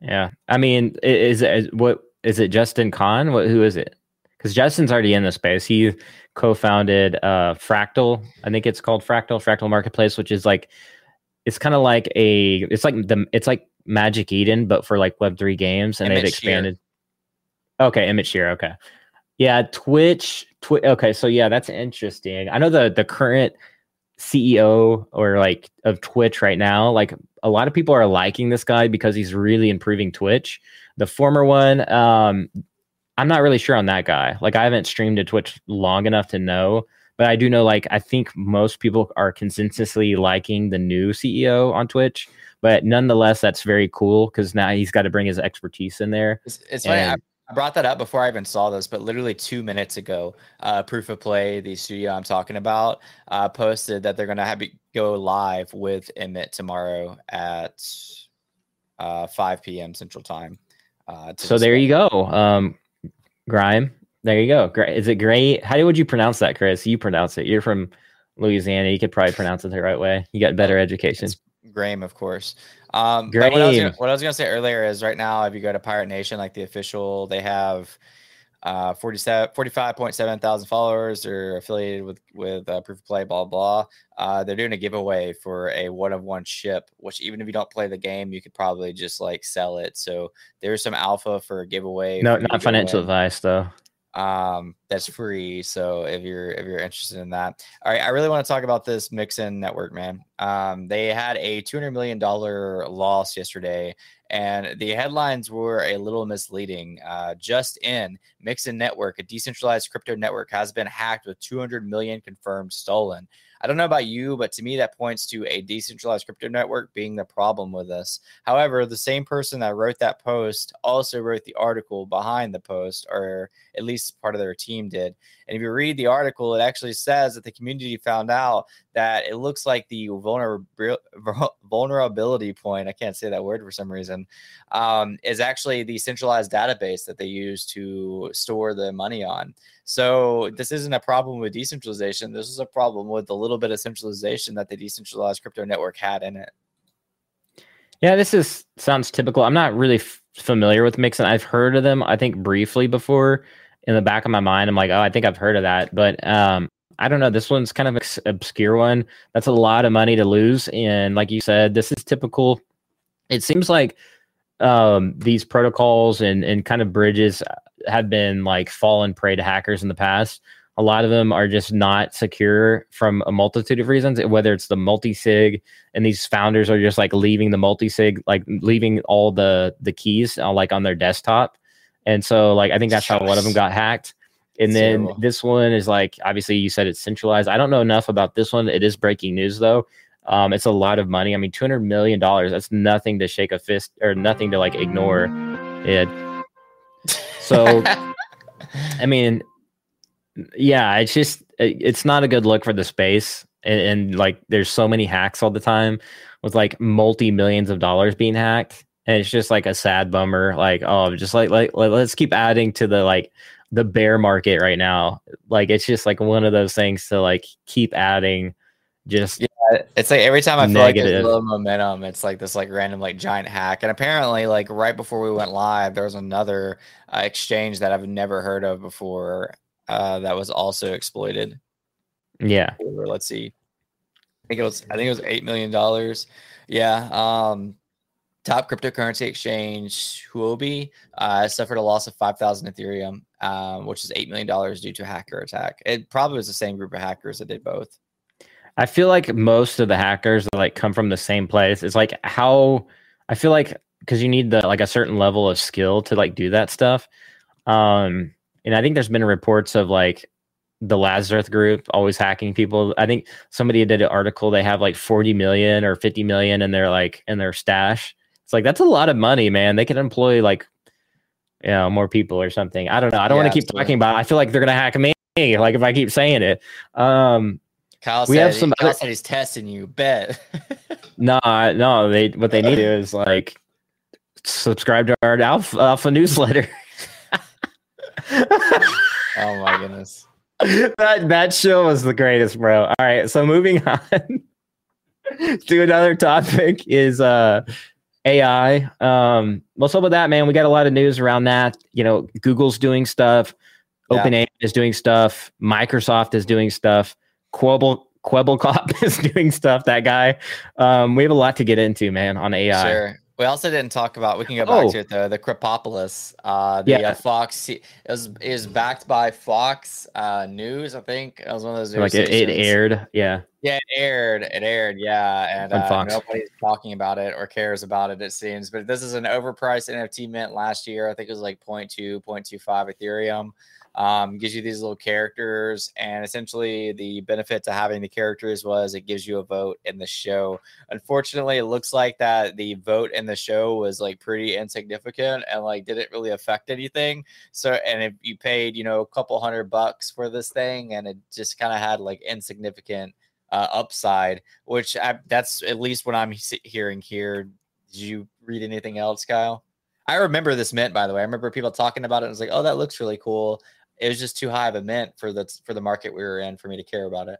Yeah, I mean, is it Justin Kahn? Who is it? Because Justin's already in the space. He co-founded Fractal. I think it's called Fractal Marketplace, which is like, it's kind of like a, it's like Magic Eden, but for like Web3 games, and Emmett they've expanded. Shear. Okay, Emmett Shear. Okay, yeah, Twitch. Okay, so yeah, that's interesting. I know the current CEO or like of Twitch right now, like a lot of people are liking this guy because he's really improving Twitch. The former one, I'm not really sure on that guy. Like, I haven't streamed to Twitch long enough to know, but I do know, like, I think most people are consistently liking the new CEO on Twitch, but nonetheless, that's very cool because now he's got to bring his expertise in there. It's funny. I brought that up before I even saw this, but literally 2 minutes ago, Proof of Play, the studio I'm talking about, posted that they're going to go live with Emmett tomorrow at 5 p.m. Central Time. So there you go. Grime. There you go. Is it great? How would you pronounce that, Chris? You pronounce it. You're from Louisiana. You could probably pronounce it the right way. You got better education. It's Graham, of course. Graham. What I was gonna say earlier is right now, if you go to Pirate Nation, like the official, they have 45.7 thousand followers. They're affiliated with Proof of Play, blah, blah. They're doing a giveaway for a one-of-one ship, which even if you don't play the game, you could probably just like sell it. So there's some alpha for a giveaway. No, not financial advice though. That's free. So if you're interested in that. All right, I really want to talk about this Mixin network, man. They had a $200 million loss yesterday, and the headlines were a little misleading. Just in, Mixin Network, a decentralized crypto network, has been hacked with 200 million confirmed stolen. I don't know about you, but to me, that points to a decentralized crypto network being the problem with us. However, the same person that wrote that post also wrote the article behind the post, or at least part of their team did. And if you read the article, it actually says that the community found out that it looks like the vulnerability point, I can't say that word for some reason, is actually the centralized database that they use to store the money on. So this isn't a problem with decentralization. This is a problem with the little bit of centralization that the decentralized crypto network had in it. Yeah, this sounds typical. I'm not really familiar with Mixin. I've heard of them, I think, briefly before. In the back of my mind, I'm like, oh, I think I've heard of that. But I don't know. This one's kind of an obscure one. That's a lot of money to lose. And like you said, this is typical. It seems like these protocols and kind of bridges have been like fallen prey to hackers in the past. A lot of them are just not secure from a multitude of reasons, whether it's the multi-sig, and these founders are just like leaving the multi-sig, like leaving all the keys like on their desktop. And so, like, I think that's how one of them got hacked. And then this one is like, obviously, you said it's centralized. I don't know enough about this one. It is breaking news, though. It's a lot of money. I mean, $200 million. That's nothing to shake a fist or nothing to like ignore it. So, I mean, yeah, it's just, it's not a good look for the space. And like, there's so many hacks all the time with like multi-millions of dollars being hacked. And it's just like a sad bummer. Like, oh, just like let's keep adding to the like the bear market right now. Like, it's just like one of those things to like keep adding. Just yeah, it's like every time I feel negative. Like there's a little momentum, it's like this like random like giant hack. And apparently, like right before we went live, there was another exchange that I've never heard of before that was also exploited. Yeah, let's see. I think it was $8 million. Yeah. Top cryptocurrency exchange Huobi suffered a loss of 5,000 Ethereum, which is $8 million due to a hacker attack. It probably was the same group of hackers that did both. I feel like most of the hackers like come from the same place. It's like how I feel like because you need the like a certain level of skill to like do that stuff. And I think there's been reports of like the Lazarus group always hacking people. I think somebody did an article. They have like 40 million or 50 million in their like in their stash. It's like, that's a lot of money, man. They could employ like, you know, more people or something. I don't know. I don't want to keep talking about it. I feel like they're going to hack me. Like if I keep saying it, Kyle said he's testing you, bet. No, what they need to do is like subscribe to our alpha newsletter. Oh my goodness. That show was the greatest, bro. All right. So moving on to another topic is, AI. What's up with that, man? We got a lot of news around that. You know, Google's doing stuff. Yeah. OpenAI is doing stuff. Microsoft is doing stuff. Quebblecop is doing stuff. That guy. We have a lot to get into, man, on AI. Sure. We also didn't talk about, we can go back to it though, the Cryptopolis. Fox, it was backed by Fox News, I think. It was one of those news stations. It aired, yeah. Yeah, it aired, yeah. And nobody's talking about it or cares about it, it seems. But this is an overpriced NFT mint last year. I think it was like 0.2, 0.25 Ethereum. Gives you these little characters, and essentially the benefit to having the characters was it gives you a vote in the show. Unfortunately, it looks like that the vote in the show was like pretty insignificant and like didn't really affect anything. So, and if you paid, you know, a couple $100 for this thing, and it just kind of had like insignificant upside, which that's at least what I'm hearing here. Did you read anything else, Kyle? I remember this mint, by the way. I remember people talking about it. And I was like, oh, that looks really cool. It was just too high of a mint for the market we were in for me to care about it.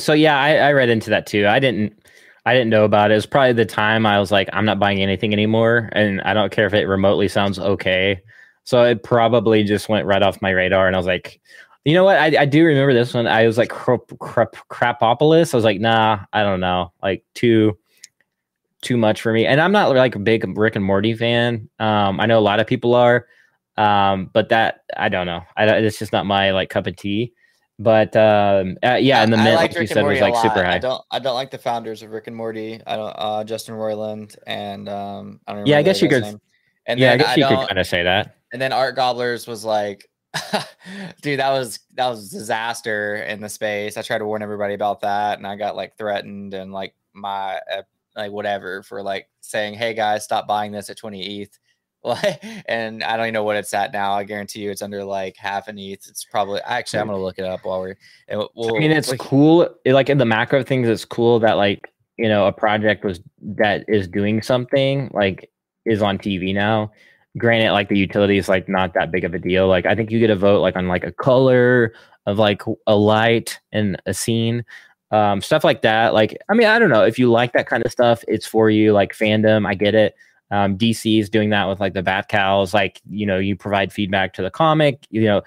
So yeah, I read into that too. I didn't know about it. It was probably the time I was like, I'm not buying anything anymore, and I don't care if it remotely sounds okay. So it probably just went right off my radar, and I was like, you know what? I do remember this one. I was like, Crapopolis. I was like, nah, I don't know, like too much for me. And I'm not like a big Rick and Morty fan. I know a lot of people are. But that, I don't know. It's just not my like cup of tea. But yeah, and the mint, like you said, was like super high. I don't like the founders of Rick and Morty. I don't Justin Roiland and I don't know. Yeah, I guess you could. And yeah, I guess you could kind of say that. And then Art Gobblers was like, dude, that was a disaster in the space. I tried to warn everybody about that, and I got like threatened and like my whatever for like saying, hey guys, stop buying this at 20 ETH. And I don't even know what it's at now. I guarantee you it's under like half an ETH. It's probably I'm gonna look it up while we're. I mean, it's cool. Like in the macro things, it's cool that like, you know, a project that is doing something like is on TV now. Granted, like the utility is like not that big of a deal. Like I think you get a vote like on like a color of like a light and a scene, stuff like that. Like I mean, I don't know if you like that kind of stuff. It's for you, like fandom. I get it. DC is doing that with like the Bat Cows, like, you know, you provide feedback to the comic, you know.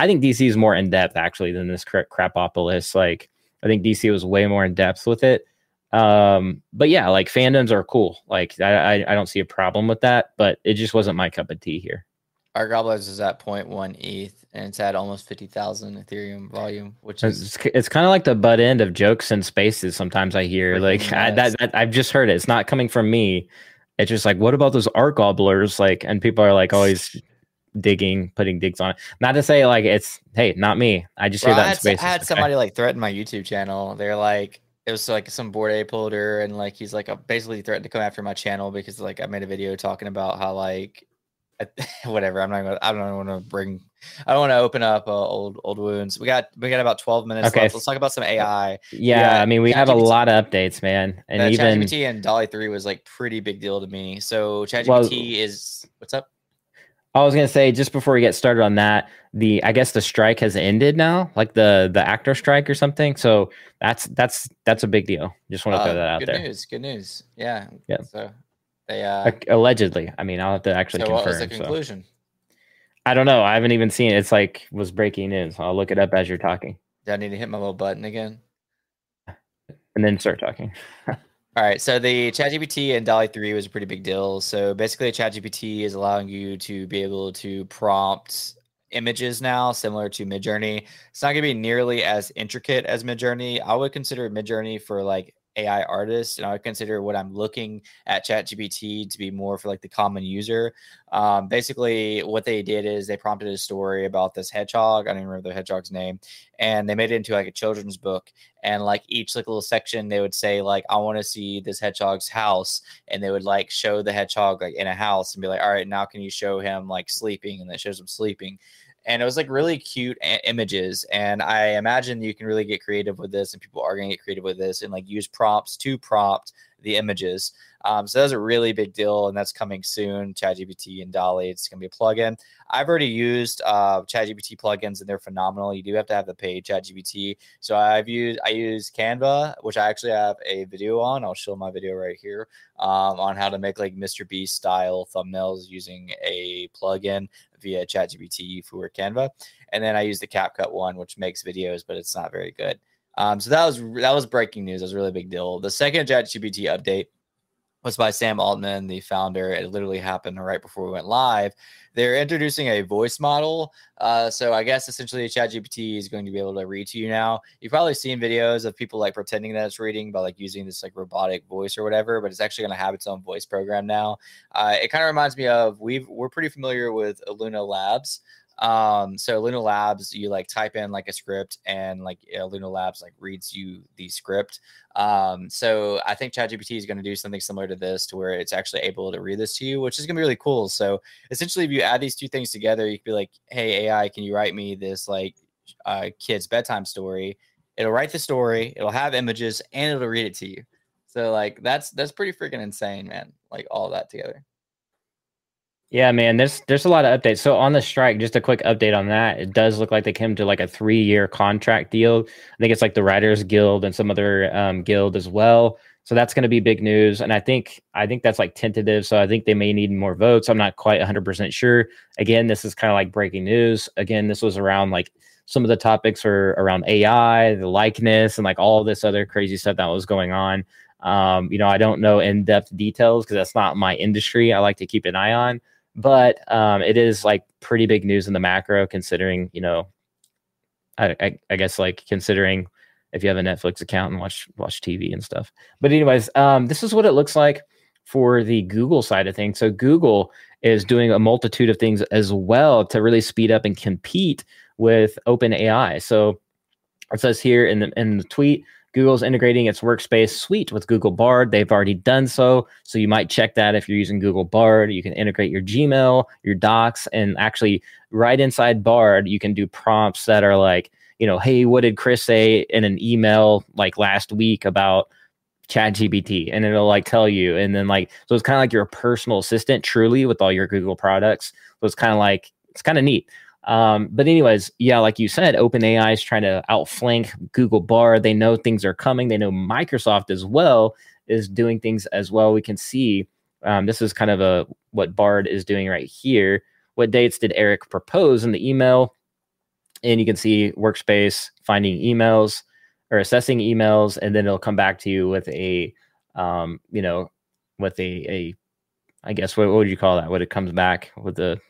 I think DC is more in depth actually than this Crapopolis. Like I think DC was way more in depth with it. But yeah, like fandoms are cool. Like I don't see a problem with that, but it just wasn't my cup of tea here. Our Gobblers is at 0.1 ETH and it's at almost 50,000 Ethereum volume, which is it's kind of like the butt end of jokes and spaces. Sometimes I hear like I've just heard it. It's not coming from me. It's just like, what about those Art Gobblers? Like, and people are like always digging, putting digs on it. Not to say like it's, hey, not me. I just hear that in spaces. I had somebody like threaten my YouTube channel. They're like, it was like some Bored Ape holder, and like he's like basically threatened to come after my channel because like I made a video talking about how like whatever. I don't want to open up old wounds. We got about 12 minutes left. Let's talk about some AI. Yeah, I mean, we have a lot of updates, man. And even ChatGPT and DALL-E 3 was like pretty big deal to me. So ChatGPT is what's up? I was gonna say just before we get started on that, I guess the strike has ended now, like the actor strike or something. So that's a big deal. Just want to throw that out there. Good news. Yeah. So they allegedly. I mean, I'll have to actually confirm. What was the conclusion? I don't know. I haven't even seen it. It's like was breaking news. I'll look it up as you're talking. Do I need to hit my little button again? And then start talking. All right. So the ChatGPT and DALL-E 3 was a pretty big deal. So basically ChatGPT is allowing you to be able to prompt images now, similar to Midjourney. It's not going to be nearly as intricate as Midjourney. I would consider Midjourney for like AI artist, and I would consider what I'm looking at ChatGPT to be more for like the common user. Basically, what they did is they prompted a story about this hedgehog. I don't even remember the hedgehog's name, and they made it into like a children's book. And like each like little section, they would say like, "I want to see this hedgehog's house," and they would like show the hedgehog like in a house and be like, "All right, now can you show him like sleeping?" And that shows him sleeping. And it was like really cute images. And I imagine you can really get creative with this, and people are going to get creative with this and like use prompts to prompt the images. So that's a really big deal, and that's coming soon. ChatGPT and DALL-E, it's going to be a plugin. I've already used ChatGPT plugins, and they're phenomenal. You do have to have the paid ChatGPT. So I use Canva, which I actually have a video on. I'll show my video right here on how to make like Mr. Beast style thumbnails using a plugin via ChatGPT for Canva. And then I use the CapCut one, which makes videos, but it's not very good. So that was breaking news. That was a really big deal. The second ChatGPT update was by Sam Altman, the founder. It literally happened right before we went live. They're introducing a voice model. So I guess essentially ChatGPT is going to be able to read to you now. You've probably seen videos of people like pretending that it's reading by like using this like robotic voice or whatever, but it's actually going to have its own voice program now. It kind of reminds me of, we're pretty familiar with Luna Labs. So Luna Labs, you like type in like a script and like Luna Labs like reads you the script. So I think ChatGPT is going to do something similar to this, to where it's actually able to read this to you, which is going to be really cool. So essentially, if you add these two things together, you could be like, hey, AI, can you write me this like kid's bedtime story? It'll write the story, it'll have images, and it'll read it to you. So like that's pretty freaking insane, man. Like all that together. Yeah, man, there's a lot of updates. So on the strike, just a quick update on that. It does look like they came to like a 3-year contract deal. I think it's like the Writers Guild and some other guild as well. So that's going to be big news. And I think that's like tentative. So I think they may need more votes. I'm not quite 100% sure. Again, this is kind of like breaking news. Again, this was around like some of the topics were around AI, the likeness, and like all this other crazy stuff that was going on. I don't know in-depth details because that's not my industry. I like to keep an eye on. But it is like pretty big news in the macro, considering, I guess like considering if you have a Netflix account and watch TV and stuff. But anyways, this is what it looks like for the Google side of things. So Google is doing a multitude of things as well to really speed up and compete with OpenAI. So it says here in the tweet, Google's integrating its Workspace suite with Google Bard. They've already done so. So you might check that if you're using Google Bard. You can integrate your Gmail, your Docs, and actually right inside Bard, you can do prompts that are like, hey, what did Chris say in an email like last week about ChatGPT? And it'll like tell you. And then like, so it's kind of like your personal assistant truly with all your Google products. So it's kind of like, it's kind of neat. But anyways, yeah, like you said, OpenAI is trying to outflank Google Bard. They know things are coming. They know Microsoft as well is doing things as well. We can see this is kind of what Bard is doing right here. What dates did Eric propose in the email? And you can see Workspace finding emails or assessing emails, and then it'll come back to you with a I guess, what would you call that? What it comes back with the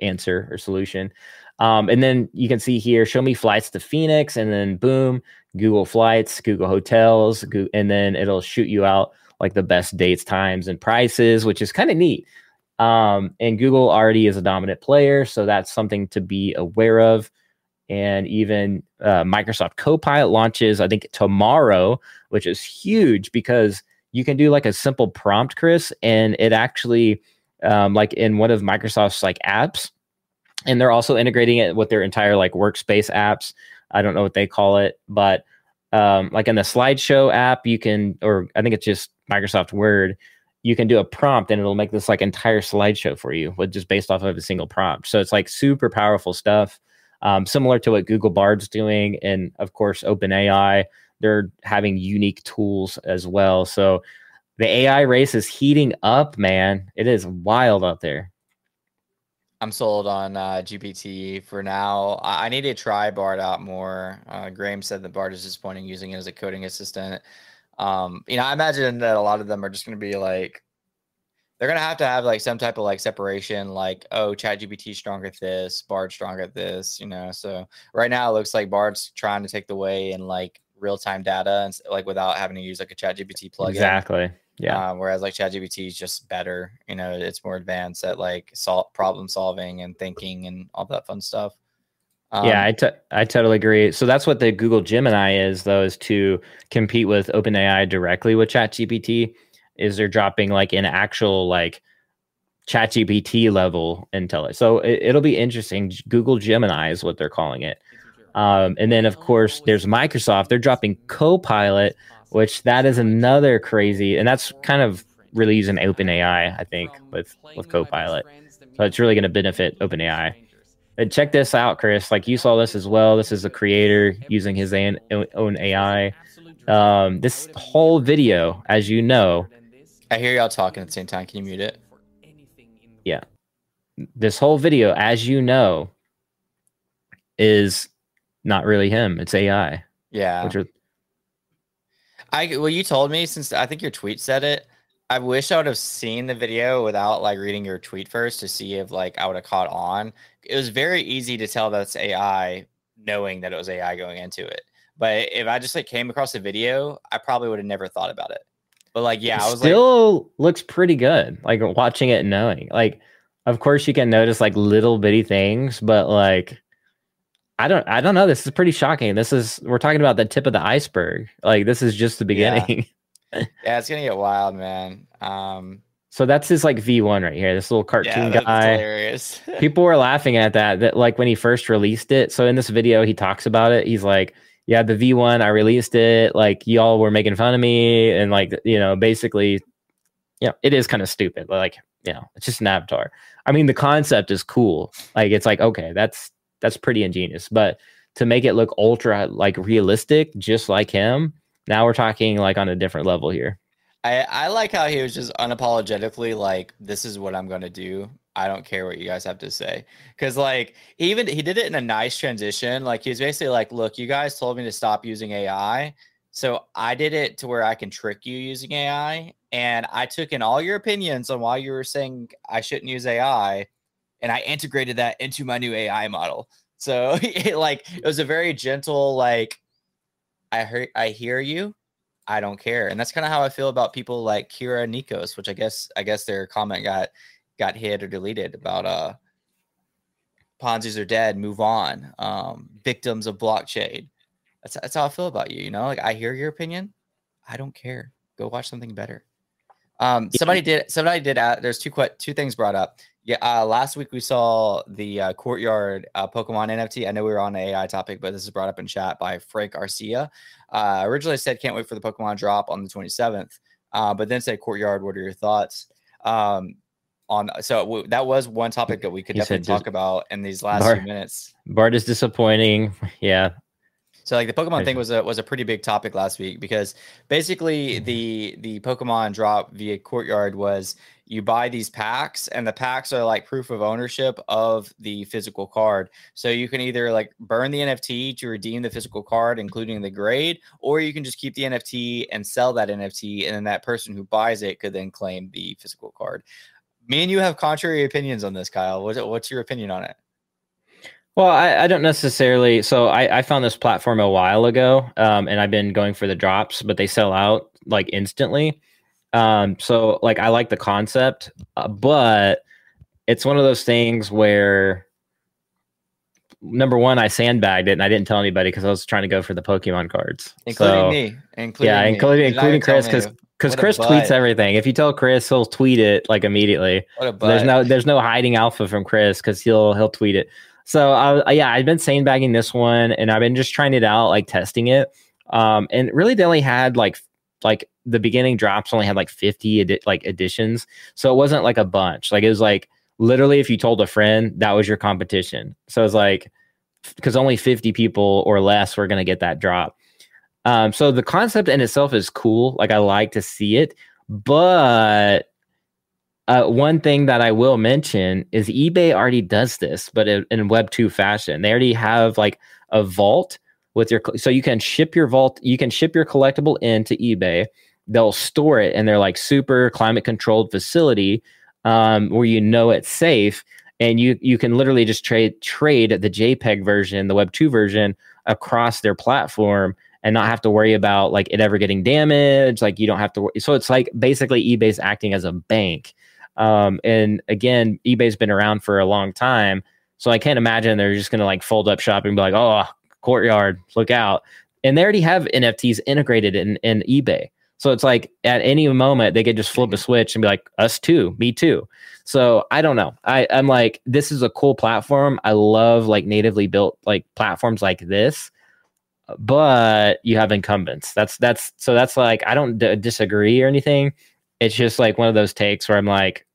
answer or solution. And then you can see here, show me flights to Phoenix, and then boom, Google flights, Google hotels, and then it'll shoot you out like the best dates, times, and prices, which is kind of neat. And Google already is a dominant player, so that's something to be aware of. And even Microsoft Copilot launches, I think, tomorrow, which is huge because you can do like a simple prompt, Chris, and it actually like in one of Microsoft's like apps, and they're also integrating it with their entire like Workspace apps. I don't know what they call it, but like in the slideshow app, you can, or I think it's just Microsoft Word, you can do a prompt and it'll make this like entire slideshow for you with just based off of a single prompt. So it's like super powerful stuff, similar to what Google Bard's doing. And of course, OpenAI, they're having unique tools as well. So the AI race is heating up, man. It is wild out there. I'm sold on GPT for now. I need to try Bard out more. Graham said that Bard is disappointing using it as a coding assistant. I imagine that a lot of them are just going to be like, they're going to have like some type of like separation, like, oh, ChatGPT stronger at this, Bard stronger at this, So right now it looks like Bard's trying to take the way in like real-time data and like without having to use like a ChatGPT plugin. Exactly. Yeah. Whereas like ChatGPT is just better, it's more advanced at like problem solving and thinking and all that fun stuff. Yeah, I totally agree. So that's what the Google Gemini is, though, is to compete with OpenAI directly with ChatGPT. Is they're dropping like an actual like ChatGPT level intel. So it'll be interesting. Google Gemini is what they're calling it. And then, of course, there's Microsoft. They're dropping Copilot, which that is another crazy, and that's kind of really using OpenAI, I think, with Copilot. So it's really going to benefit OpenAI. And check this out, Chris. Like, you saw this as well. This is a creator using his own AI. This whole video, as you know. I hear y'all talking at the same time. Can you mute it? Yeah. This whole video, as you know, is not really him. It's AI. Yeah. Well, you told me, since I think your tweet said it, I wish I would have seen the video without like reading your tweet first to see if like I would have caught on. It was very easy to tell that's AI, knowing that it was AI going into it. But if I just like came across the video, I probably would have never thought about it. But like, yeah, I was like, still looks pretty good. Like watching it and knowing, like, of course you can notice like little bitty things, but like, I don't know. This is pretty shocking. We're talking about the tip of the iceberg. Like, this is just the beginning. Yeah. Yeah, it's gonna get wild, man. So that's his like V1 right here, this little cartoon guy. Hilarious. People were laughing at that like when he first released it. So in this video he talks about it. He's like, yeah, the V1, I released it, like y'all were making fun of me, and like, you know, basically, you know, it is kind of stupid, but like, you know, it's just an avatar. I mean, the concept is cool. Like, it's like, okay, that's pretty ingenious, but to make it look ultra like realistic, just like him. Now we're talking like on a different level here. I like how he was just unapologetically like, this is what I'm going to do. I don't care what you guys have to say. Because like, even he did it in a nice transition. Like, he was basically like, look, you guys told me to stop using AI. So I did it to where I can trick you using AI. And I took in all your opinions on why you were saying I shouldn't use AI. And I integrated that into my new AI model. So it was a very gentle, like, I hear you. I don't care. And that's kind of how I feel about people like Kira Nikos, which I guess their comment got hit or deleted about Ponzi's are dead, move on. Victims of blockchain. That's how I feel about you, you know? Like, I hear your opinion. I don't care. Go watch something better. Somebody did there's two things brought up. Yeah, last week we saw the Courtyard Pokemon NFT. I know we were on an AI topic, but this is brought up in chat by Frank Arcia. Originally said, can't wait for the Pokemon drop on the 27th, but then said, Courtyard, what are your thoughts? That was one topic that we could definitely talk about in these last few minutes. Bard is disappointing, yeah. So like, the Pokemon thing was a pretty big topic last week, because basically the Pokemon drop via Courtyard was you buy these packs, and the packs are like proof of ownership of the physical card. So you can either like burn the NFT to redeem the physical card, including the grade, or you can just keep the NFT and sell that NFT. And then that person who buys it could then claim the physical card. Me and you have contrary opinions on this, Kyle. What's your opinion on it? Well, I don't necessarily. So I found this platform a while ago, and I've been going for the drops, but they sell out like instantly. So like, I like the concept, but it's one of those things where, number one, I sandbagged it and I didn't tell anybody because I was trying to go for the Pokemon cards, including Chris, because Chris tweets everything. If you tell Chris, he'll tweet it like immediately. There's no hiding alpha from Chris, because he'll tweet it. So I've been sandbagging this one, and I've been just trying it out, like testing it. And really, they only had like the beginning drops only had like 50 editions, so it wasn't like a bunch. Like, it was like literally, if you told a friend, that was your competition. So it's like, because only 50 people or less were gonna get that drop. So the concept in itself is cool. Like, I like to see it, but. One thing that I will mention is eBay already does this, but in Web2 fashion. They already have like a vault with your, so you can ship your vault, you can ship your collectible into eBay. They'll store it in their like super climate controlled facility, where you know it's safe, and you can literally just trade the JPEG version, the Web2 version, across their platform, and not have to worry about like it ever getting damaged. Like, you don't have to. So it's like basically eBay's acting as a bank. And again, eBay's been around for a long time, so I can't imagine they're just going to like fold up shop and be like, oh, Courtyard, look out. And they already have NFTs integrated in eBay. So it's like at any moment they could just flip a switch and be like, us too, me too. So I don't know. I'm like, this is a cool platform. I love like natively built like platforms like this. but you have incumbents. That's like, I don't disagree or anything. It's just like one of those takes where I'm like,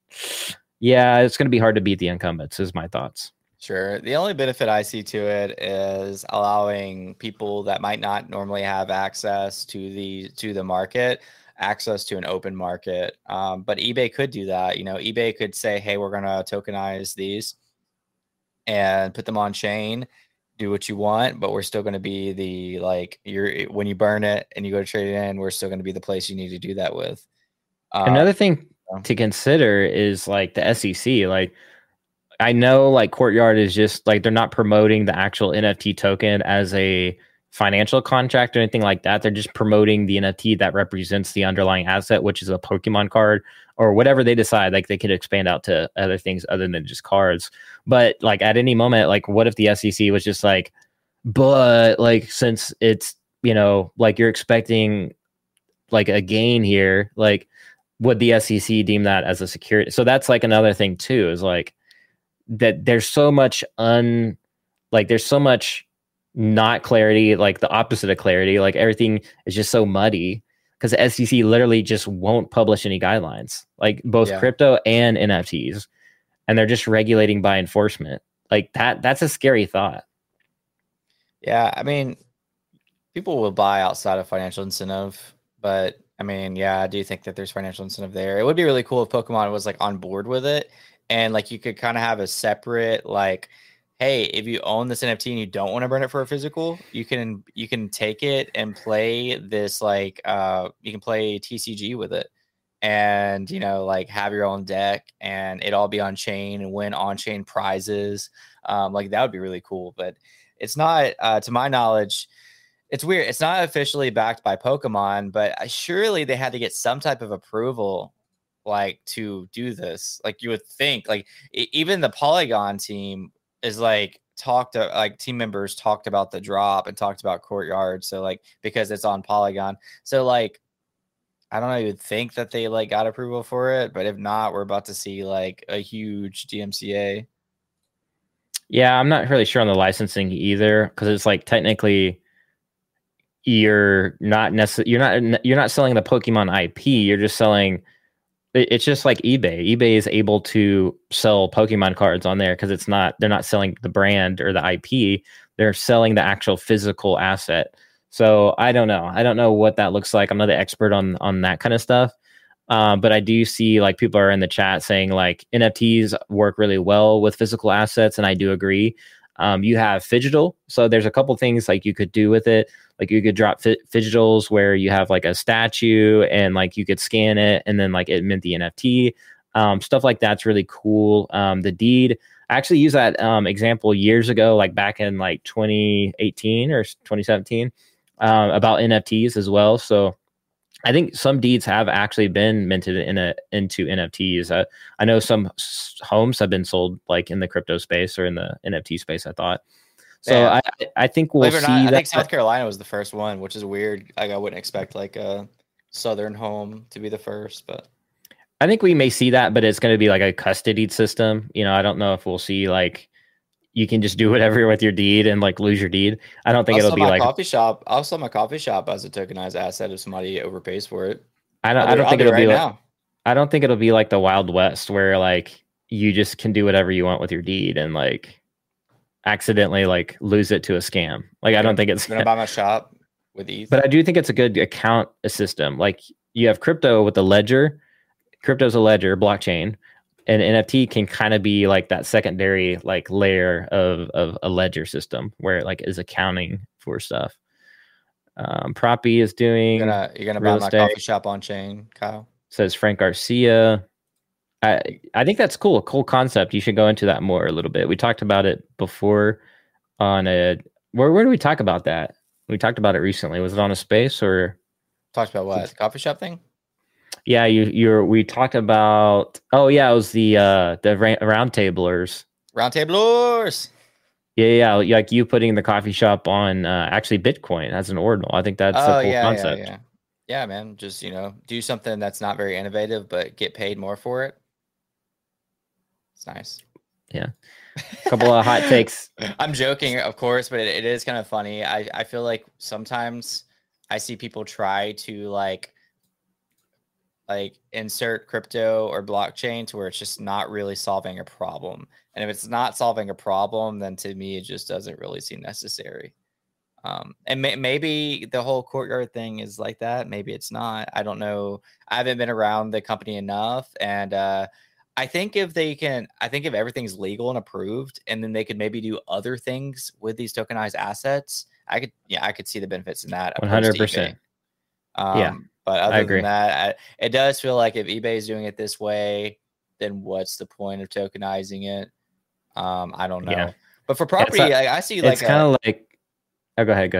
yeah, it's going to be hard to beat the incumbents is my thoughts. Sure. The only benefit I see to it is allowing people that might not normally have access to the market, access to an open market. But eBay could do that. You know, eBay could say, hey, we're going to tokenize these and put them on chain, do what you want, but we're still going to be the, like, you're, when you burn it and you go to trade it in, we're still going to be the place you need to do that with. Another thing to consider is like the SEC, like, I know like Courtyard is just like, they're not promoting the actual NFT token as a financial contract or anything like that. They're just promoting the NFT that represents the underlying asset, which is a Pokemon card or whatever they decide. Like they could expand out to other things other than just cards. But like at any moment, like what if the SEC was just like, but like, since it's, you know, like you're expecting like a gain here, like would the SEC deem that as a security? So that's like another thing too, is like, that there's so much there's so much not clarity, like the opposite of clarity, like everything is just so muddy because the SEC literally just won't publish any guidelines, like both crypto and NFTs, and they're just regulating by enforcement. Like that's a scary thought. Yeah, I mean, people will buy outside of financial incentive, but I mean, yeah, I do think that there's financial incentive there. It would be really cool if Pokemon was like on board with it. And like you could kind of have a separate, like, hey, if you own this NFT and you don't want to burn it for a physical, you can take it and play this, like, you can play TCG with it and, you know, like have your own deck and it all be on chain and win on chain prizes. Like that would be really cool, but it's not, to my knowledge, it's weird. It's not officially backed by Pokemon, but surely they had to get some type of approval like to do this. Like you would think, like even the Polygon team is like team members talked about the drop and talked about Courtyard, so like because it's on Polygon, so like I don't know, you'd think that they like got approval for it, but if not, we're about to see like a huge DMCA. Yeah, I'm not really sure on the licensing either, because it's like technically you're not selling the Pokemon IP, you're just selling. It's just like eBay. eBay is able to sell Pokemon cards on there because they're not selling the brand or the IP. They're selling the actual physical asset. So I don't know. I don't know what that looks like. I'm not an expert on that kind of stuff. But I do see like people are in the chat saying like NFTs work really well with physical assets. And I do agree. You have Fidgetal. So there's a couple things like you could do with it. Like you could drop Fidgetals where you have like a statue and like you could scan it and then like it mint the NFT. Stuff like that's really cool. The deed, I actually used that example years ago, like back in like 2018 or 2017 about NFTs as well. So I think some deeds have actually been minted into NFTs. I know some homes have been sold like in the crypto space or in the NFT space, I thought. So yeah. I think we'll see. I think South Carolina was the first one, which is weird. Like I wouldn't expect like a Southern home to be the first, but I think we may see that, but it's going to be like a custodied system. You know, I don't know if we'll see like you can just do whatever with your deed and like lose your deed. I don't think it'll be like coffee shop. I'll sell my coffee shop as a tokenized asset if somebody overpays for it. I don't think it'll be like the Wild West where like you just can do whatever you want with your deed and like accidentally like lose it to a scam. Like I don't think it's gonna buy my shop with ease. But I do think it's a good account system. Like you have crypto with the ledger. Crypto's a ledger blockchain. And NFT can kind of be like that secondary like layer of a ledger system where it like is accounting for stuff. Proppy is doing. You're gonna buy my coffee shop on chain, Kyle. Says Frank Garcia. I think that's cool. A cool concept. You should go into that more a little bit. We talked about it before on a where did we talk about that? We talked about it recently. Was it on a space or talked about what? The coffee shop thing? Yeah, we talked about, oh yeah, it was the roundtablers. Roundtablers. Yeah, like you putting the coffee shop on actually Bitcoin as an ordinal. I think that's a cool concept. Yeah, man. Just, you know, do something that's not very innovative, but get paid more for it. It's nice. yeah, a couple of hot takes. I'm joking, of course, but it is kind of funny. I feel like sometimes I see people try to like insert crypto or blockchain to where it's just not really solving a problem. And if it's not solving a problem, then to me, it just doesn't really seem necessary. And maybe the whole Courtyard thing is like that. Maybe it's not. I don't know. I haven't been around the company enough. And I think if they can, I think if everything's legal and approved, and then they could maybe do other things with these tokenized assets, I could see the benefits in that. 100%. Yeah. But other than that, it does feel like if eBay is doing it this way, then what's the point of tokenizing it? I don't know. Yeah. But for property, I see like it's kind of like. Oh, go ahead.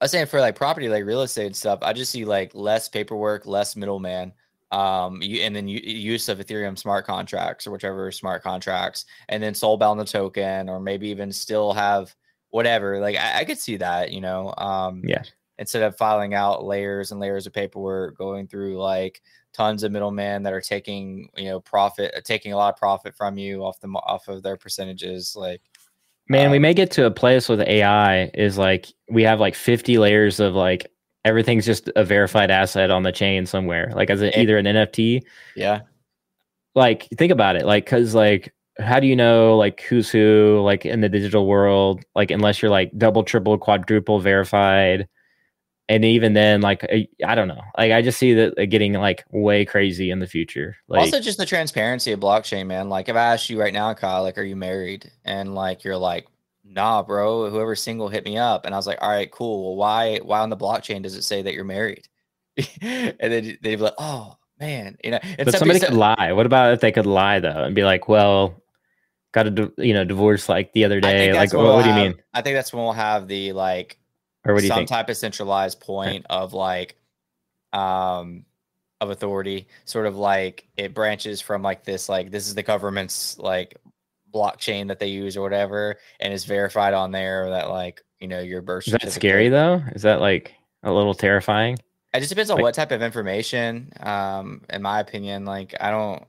I was saying for like property, like real estate and stuff, I just see like less paperwork, less middleman, and then use of Ethereum smart contracts or whichever smart contracts, and then soulbound the token, or maybe even still have whatever. Like I could see that, you know. Yeah. Instead of filing out layers and layers of paperwork, going through like tons of middlemen that are taking, you know, taking a lot of profit from you off of their percentages, like. Man, we may get to a place with AI is like we have like 50 layers of like everything's just a verified asset on the chain somewhere, like as either an NFT. Yeah. Like think about it, like because like how do you know like who's who like in the digital world, like unless you're like double, triple, quadruple verified, and even then like I don't know, like I just see that getting like way crazy in the future. Like, also just the transparency of blockchain, man. Like if I asked you right now, Kyle, like are you married, and like you're like nah bro, whoever's single hit me up, and I was like all right cool, well why on the blockchain does it say that you're married? And then they'd be like oh man, you know. And but somebody could lie. What about if they could lie though and be like well got a divorce like the other day, like what do you mean? I think that's when we'll have the like or some type of centralized point of like of authority, sort of like it branches from like this is the government's like blockchain that they use or whatever, and is verified on there that like, you know, your birth certificate. Is that scary though? Is that like a little terrifying? It just depends on what type of information. In my opinion, like I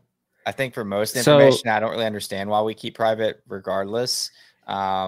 think for most information, I don't really understand why we keep private regardless. I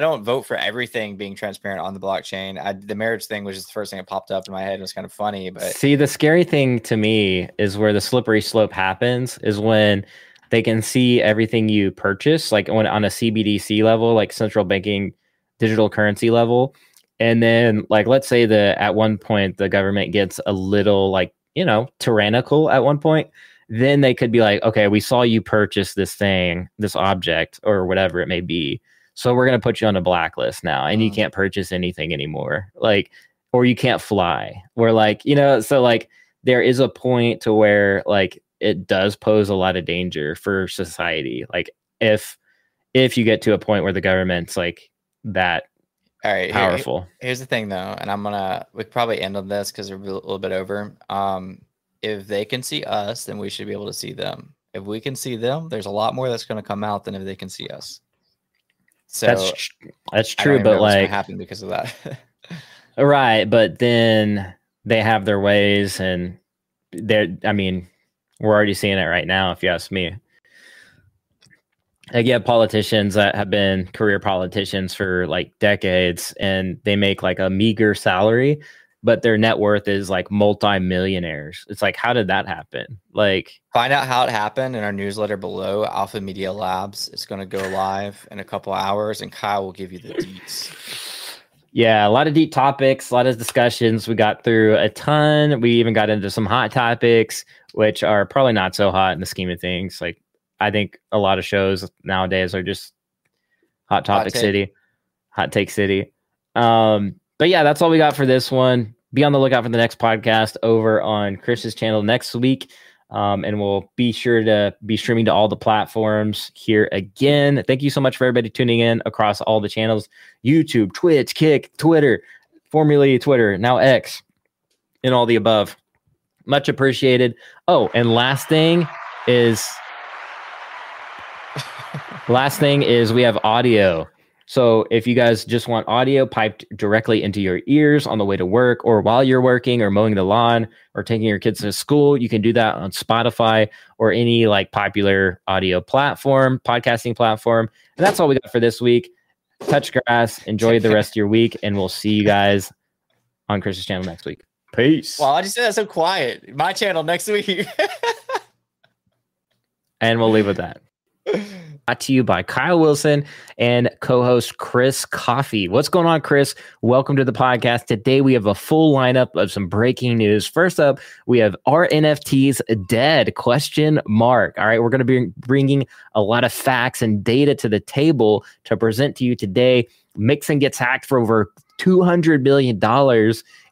don't vote for everything being transparent on the blockchain. The marriage thing was just the first thing that popped up in my head. It was kind of funny, but see, the scary thing to me is where the slippery slope happens is when they can see everything you purchase, like on a CBDC level, like central banking digital currency level. And then like, let's say at one point the government gets a little like, you know, tyrannical at one point. Then they could be like, okay, we saw you purchase this thing, this object, or whatever it may be. So we're going to put you on a blacklist now, and you can't purchase anything anymore. Like, or you can't fly. We're like, you know, so like there is a point to where like it does pose a lot of danger for society. Like if you get to a point where the government's like that. All right. Powerful. Here's the thing though. And we could probably end on this because we're a little bit over. If they can see us, then we should be able to see them. If we can see them, there's a lot more that's going to come out than if they can see us. So that's true, but like happen because of that. Right. But then they have their ways, and we're already seeing it right now. If you ask me, like you have politicians that have been career politicians for like decades, and they make like a meager salary, but their net worth is like multi-millionaires. It's like, how did that happen? Like, find out how it happened in our newsletter below, Alpha Media Labs. It's going to go live in a couple hours, and Kyle will give you the deets. Yeah, a lot of deep topics, a lot of discussions. We got through a ton. We even got into some hot topics, which are probably not so hot in the scheme of things. Like, I think a lot of shows nowadays are just hot topic city, hot take city. But yeah, that's all we got for this one. Be on the lookout for the next podcast over on Chris's channel next week. And we'll be sure to be streaming to all the platforms here again. Thank you so much for everybody tuning in across all the channels, YouTube, Twitch, Kick, Twitter, formerly Twitter, now X, and all the above. Much appreciated. Oh, and last thing is we have audio. So if you guys just want audio piped directly into your ears on the way to work or while you're working or mowing the lawn or taking your kids to school, you can do that on Spotify or any like popular audio platform, podcasting platform. And that's all we got for this week. Touch grass, enjoy the rest of your week, and we'll see you guys on Chris's channel next week. Peace. Wow, I just said that so quiet. My channel next week. And we'll leave with that. Brought to you by Kyle Wilson and co-host Chris Coffee. What's going on, Chris? Welcome to the podcast. Today, we have a full lineup of some breaking news. First up, we have, are NFTs dead? Question mark. All right, we're going to be bringing a lot of facts and data to the table to present to you today. Mixin gets hacked for over $200 million.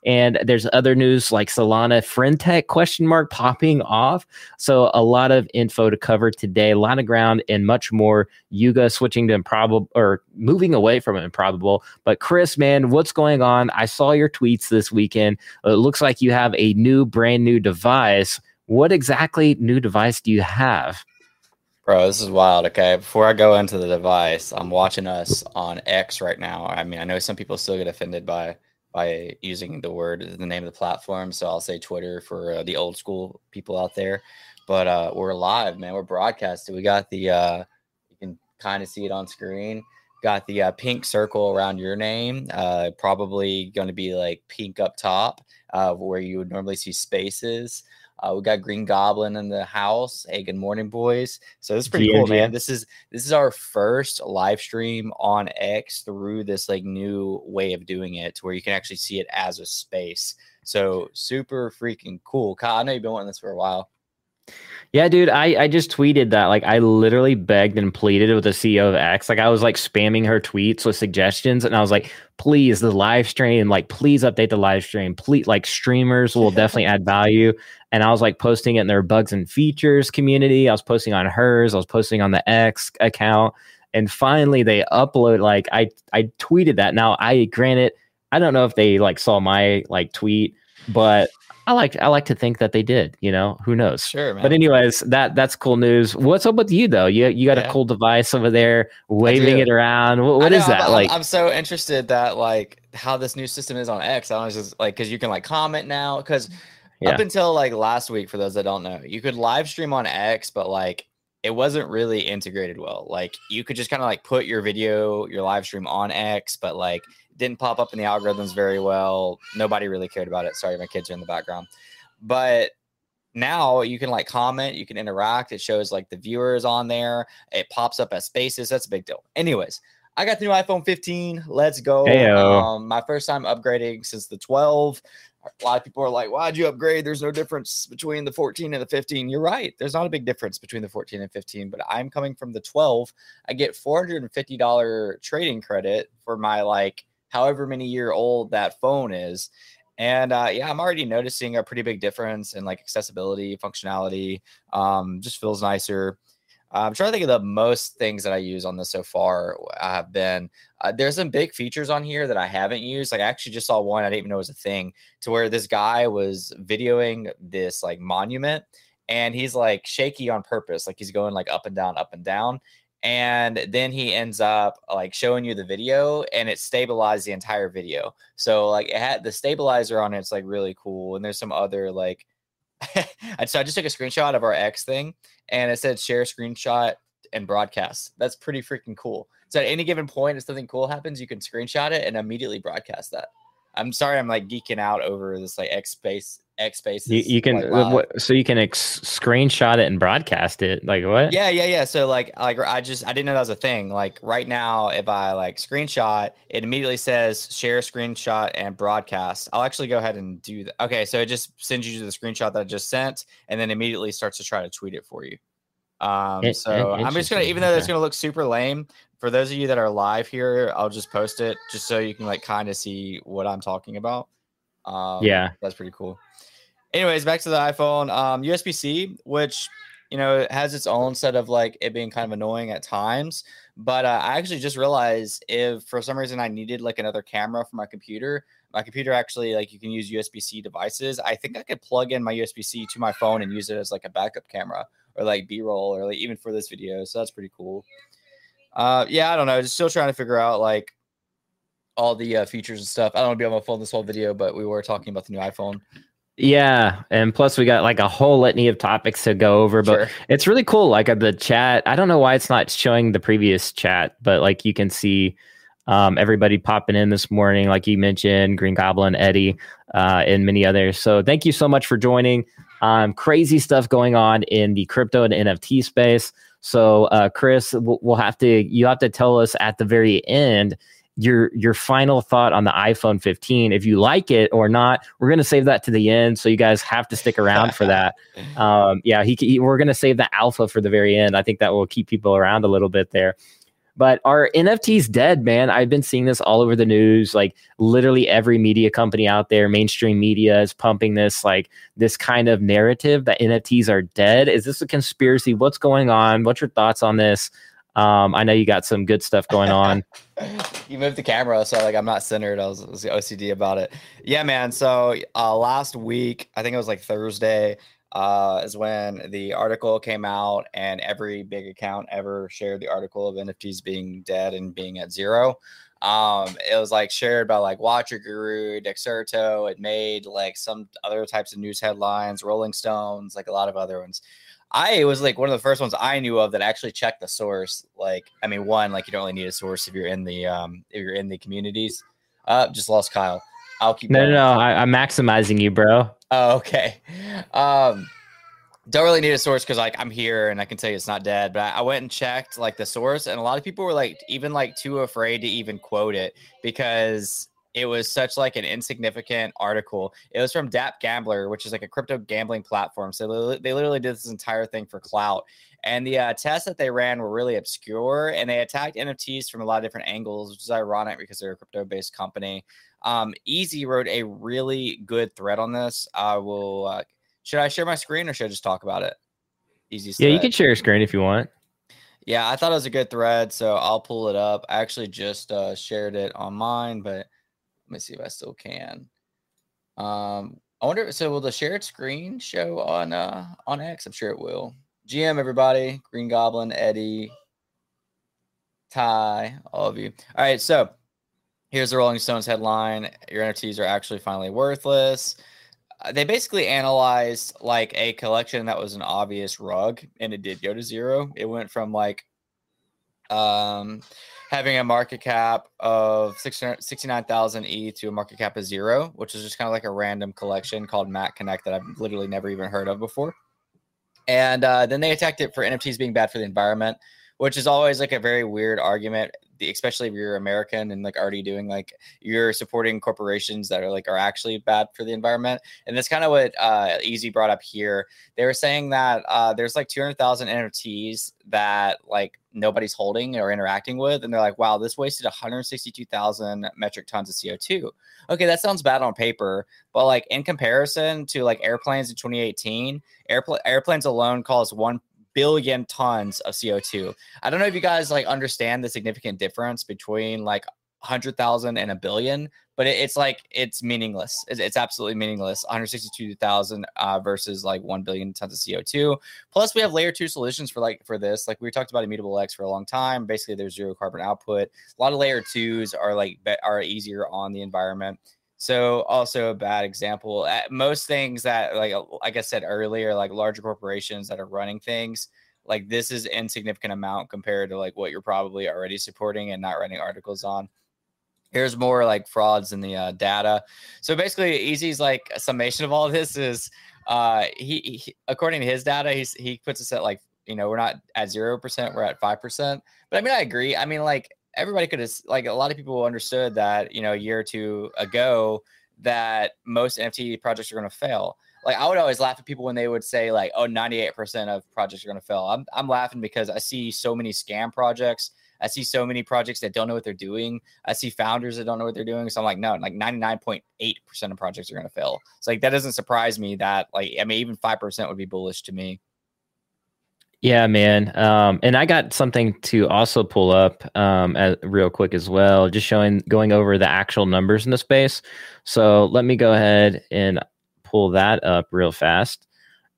And there's other news like Solana Friend Tech question mark popping off. So a lot of info to cover today, a lot of ground and much more. Yuga switching to Improbable or moving away from Improbable. But Chris, man, what's going on? I saw your tweets this weekend. It looks like you have a brand new device. What exactly new device do you have? Bro, this is wild, okay? Before I go into the device, I'm watching us on X right now. I mean, I know some people still get offended by using the word, the name of the platform. So I'll say Twitter for the old school people out there. But we're live, man. We're broadcasting. We got the, you can kind of see it on screen. Got the pink circle around your name. Probably going to be like pink up top where you would normally see spaces. We got Green Goblin in the house. Hey, good morning, boys. So this is pretty cool, man. This is our first live stream on X through this like new way of doing it, where you can actually see it as a space. So super freaking cool. Kyle, I know you've been wanting this for a while. Yeah, dude, I just tweeted that. Like, I literally begged and pleaded with the CEO of X. Like, I was like spamming her tweets with suggestions, and I was like, please, the live stream, like, please update the live stream. Please, like, streamers will definitely add value. And I was like posting it in their bugs and features community. I was posting on hers. I was posting on the X account. And finally, they upload. Like, I tweeted that. Now, granted, I don't know if they like saw my like tweet, but I like to think that they did, you know, who knows? Sure, man. But anyways, that's cool news. What's up with you though? You got a cool device over there waving it around. What is that? I'm so interested that like how this new system is on X. I was just like, cause you can like comment now. Cause up until like last week, for those that don't know, you could live stream on X, but like it wasn't really integrated well. Like you could just kind of like put your video, your live stream on X, but like didn't pop up in the algorithms very well. Nobody really cared about it. Sorry, my kids are in the background. But now you can like comment, you can interact. It shows like the viewers on there. It pops up as spaces. That's a big deal. Anyways, I got the new iPhone 15. Let's go. My first time upgrading since the 12. A lot of people are like, why'd you upgrade? There's no difference between the 14 and the 15. You're right. There's not a big difference between the 14 and 15, but I'm coming from the 12. I get $450 trading credit for my like however many year old that phone is. And yeah, I'm already noticing a pretty big difference in like accessibility, functionality. Just feels nicer. I'm trying to think of the most things that I use on this so far. I've been there's some big features on here that I haven't used. Like I actually just saw one I didn't even know was a thing, to where this guy was videoing this like monument, and he's like shaky on purpose, like he's going like up and down, and then he ends up like showing you the video, and it stabilized the entire video. So like it had the stabilizer on it. It's like really cool. And there's some other like. So I just took a screenshot of our X thing, and it said share screenshot and broadcast. That's pretty freaking cool. So at any given point, if something cool happens, you can screenshot it and immediately broadcast that. I'm sorry, I'm like geeking out over this like X spaces. You can like, so you can screenshot it and broadcast it. Like what? Yeah. So like I didn't know that was a thing. Like right now, if I like screenshot, it immediately says share screenshot and broadcast. I'll actually go ahead and do that. Okay, so it just sends you to the screenshot that I just sent, and then immediately starts to try to tweet it for you. So I'm just gonna, even though that's gonna look super lame, for those of you that are live here, I'll just post it just so you can like kind of see what I'm talking about. Yeah, that's pretty cool. Anyways, back to the iPhone, USB-C, which, you know, has its own set of like it being kind of annoying at times. But I actually just realized, if for some reason I needed like another camera for my computer actually, like you can use USB-C devices. I think I could plug in my USB-C to my phone and use it as like a backup camera, or like B-roll, or like even for this video. So that's pretty cool. Yeah, I don't know. Just still trying to figure out like all the features and stuff. I don't want to be on my phone this whole video, but we were talking about the new iPhone. Yeah, and plus we got like a whole litany of topics to go over, but it's really cool. Like the chat, I don't know why it's not showing the previous chat, but like you can see everybody popping in this morning, like you mentioned, Green Goblin, Eddie, and many others. So thank you so much for joining. Crazy stuff going on in the crypto and NFT space. So Chris, you'll have to tell us at the very end your final thought on the iPhone 15, if you like it or not. We're going to save that to the end, so you guys have to stick around for that. Yeah, we're going to save the alpha for the very end. I think that will keep people around a little bit there. But are NFTs dead, man? I've been seeing this all over the news. Like literally every media company out there, mainstream media, is pumping this kind of narrative that NFTs are dead. Is this a conspiracy? What's going on? What's your thoughts on this? I know you got some good stuff going on. You moved the camera, so like I'm not centered. I was OCD about it. Yeah, man. So last week, I think it was like Thursday, is when the article came out, and every big account ever shared the article of NFTs being dead and being at zero. It was like shared by like Watcher Guru, Dexerto. It made like some other types of news headlines, Rolling Stones, like a lot of other ones. I was like one of the first ones I knew of that actually checked the source. Like, I mean, one, like you don't really need a source if you're in the communities. Just lost Kyle. I'll keep going. No. I'm maximizing you, bro. Oh, okay. Don't really need a source because like I'm here and I can tell you it's not dead. But I went and checked like the source, and a lot of people were like even like too afraid to even quote it because it was such like an insignificant article. It was from Dapp Gambler, which is like a crypto gambling platform. So they literally did this entire thing for clout. And the tests that they ran were really obscure, and they attacked NFTs from a lot of different angles, which is ironic because they're a crypto-based company. Easy wrote a really good thread on this. I will. Should I share my screen or should I just talk about it? Easy's thread. Yeah, you can share your screen if you want. Yeah, I thought it was a good thread, so I'll pull it up. I actually just shared it on mine, but let me see if I still can. I wonder, so will the shared screen show on X? I'm sure it will. GM, everybody. Green Goblin, Eddie, Ty, all of you. All right, so here's the Rolling Stones headline. Your NFTs are actually finally worthless. They basically analyzed like a collection that was an obvious rug, and it did go to zero. It went from like having a market cap of 69,000 ETH to a market cap of zero, which is just kind of like a random collection called Matt Connect that I've literally never even heard of before. And then they attacked it for NFTs being bad for the environment, which is always like a very weird argument, especially if you're American and like already doing like you're supporting corporations that are actually bad for the environment. And that's kind of what Easy brought up here. They were saying that there's like 200,000 NFTs that like nobody's holding or interacting with. And they're like, wow, this wasted 162,000 metric tons of CO2. Okay, that sounds bad on paper, but like in comparison to like airplanes in 2018, airplanes alone caused 1 billion tons of CO2. I don't know if you guys like understand the significant difference between like 100,000 and a billion, but it's like, it's meaningless. It's absolutely meaningless. 162,000 versus like 1 billion tons of CO2. Plus we have layer 2 solutions for this. Like we talked about Immutable X for a long time. Basically there's zero carbon output. A lot of layer 2s are easier on the environment. So also a bad example. Most things that like I said earlier, like larger corporations that are running things, like this is insignificant amount compared to like what you're probably already supporting and not writing articles on. Here's more like frauds in the data. So basically Easy's like a summation of all of this is he according to his data, he puts us at like, you know, we're not at 0%, we're at 5%. But I mean, I agree. I mean, like everybody could have, like a lot of people understood that, you know, a year or two ago that most NFT projects are going to fail. Like I would always laugh at people when they would say like, oh, 98% of projects are going to fail. I'm laughing because I see so many scam projects. I see so many projects that don't know what they're doing. I see founders that don't know what they're doing. So I'm like, no, like 99.8% of projects are going to fail. So like, that doesn't surprise me that like, I mean, even 5% would be bullish to me. Yeah, man. And I got something to also pull up real quick as well, just going over the actual numbers in the space. So let me go ahead and pull that up real fast.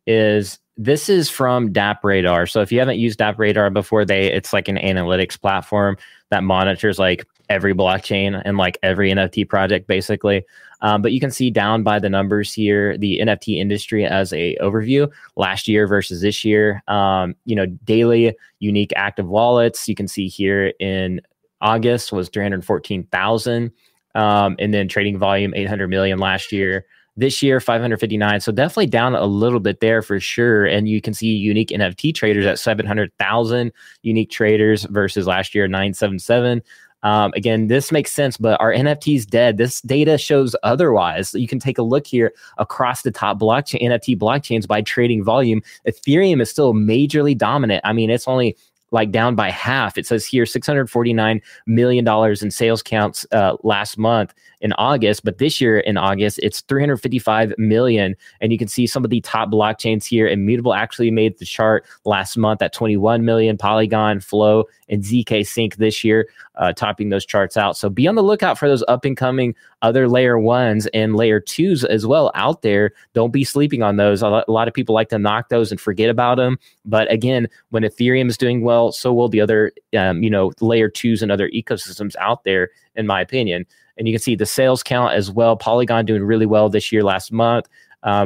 is this is from DappRadar. So if you haven't used DappRadar before, it's like an analytics platform that monitors like every blockchain and like every NFT project basically. But you can see down by the numbers here, the NFT industry as a overview last year versus this year, you know, daily unique active wallets. You can see here in August was 314,000. And then trading volume, 800 million last year. This year, 559. So definitely down a little bit there for sure. And you can see unique NFT traders at 700,000 unique traders versus last year, 977. Again, this makes sense, but are NFTs dead? This data shows otherwise. You can take a look here across the top blockchain, NFT blockchains by trading volume. Ethereum is still majorly dominant. I mean, it's only like down by half. It says here $649 million in sales counts last month in August, but this year in August, it's 355 million. And you can see some of the top blockchains here. Immutable actually made the chart last month at 21 million, Polygon, Flow, and ZK Sync this year, topping those charts out. So be on the lookout for those up and coming other layer ones and layer twos as well out there. Don't be sleeping on those. A lot of people like to knock those and forget about them. But again, when Ethereum is doing well, so will the other, you know, layer twos and other ecosystems out there, in my opinion. And you can see the sales count as well. Polygon doing really well this year, last month,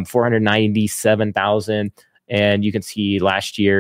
497,000. And you can see last year,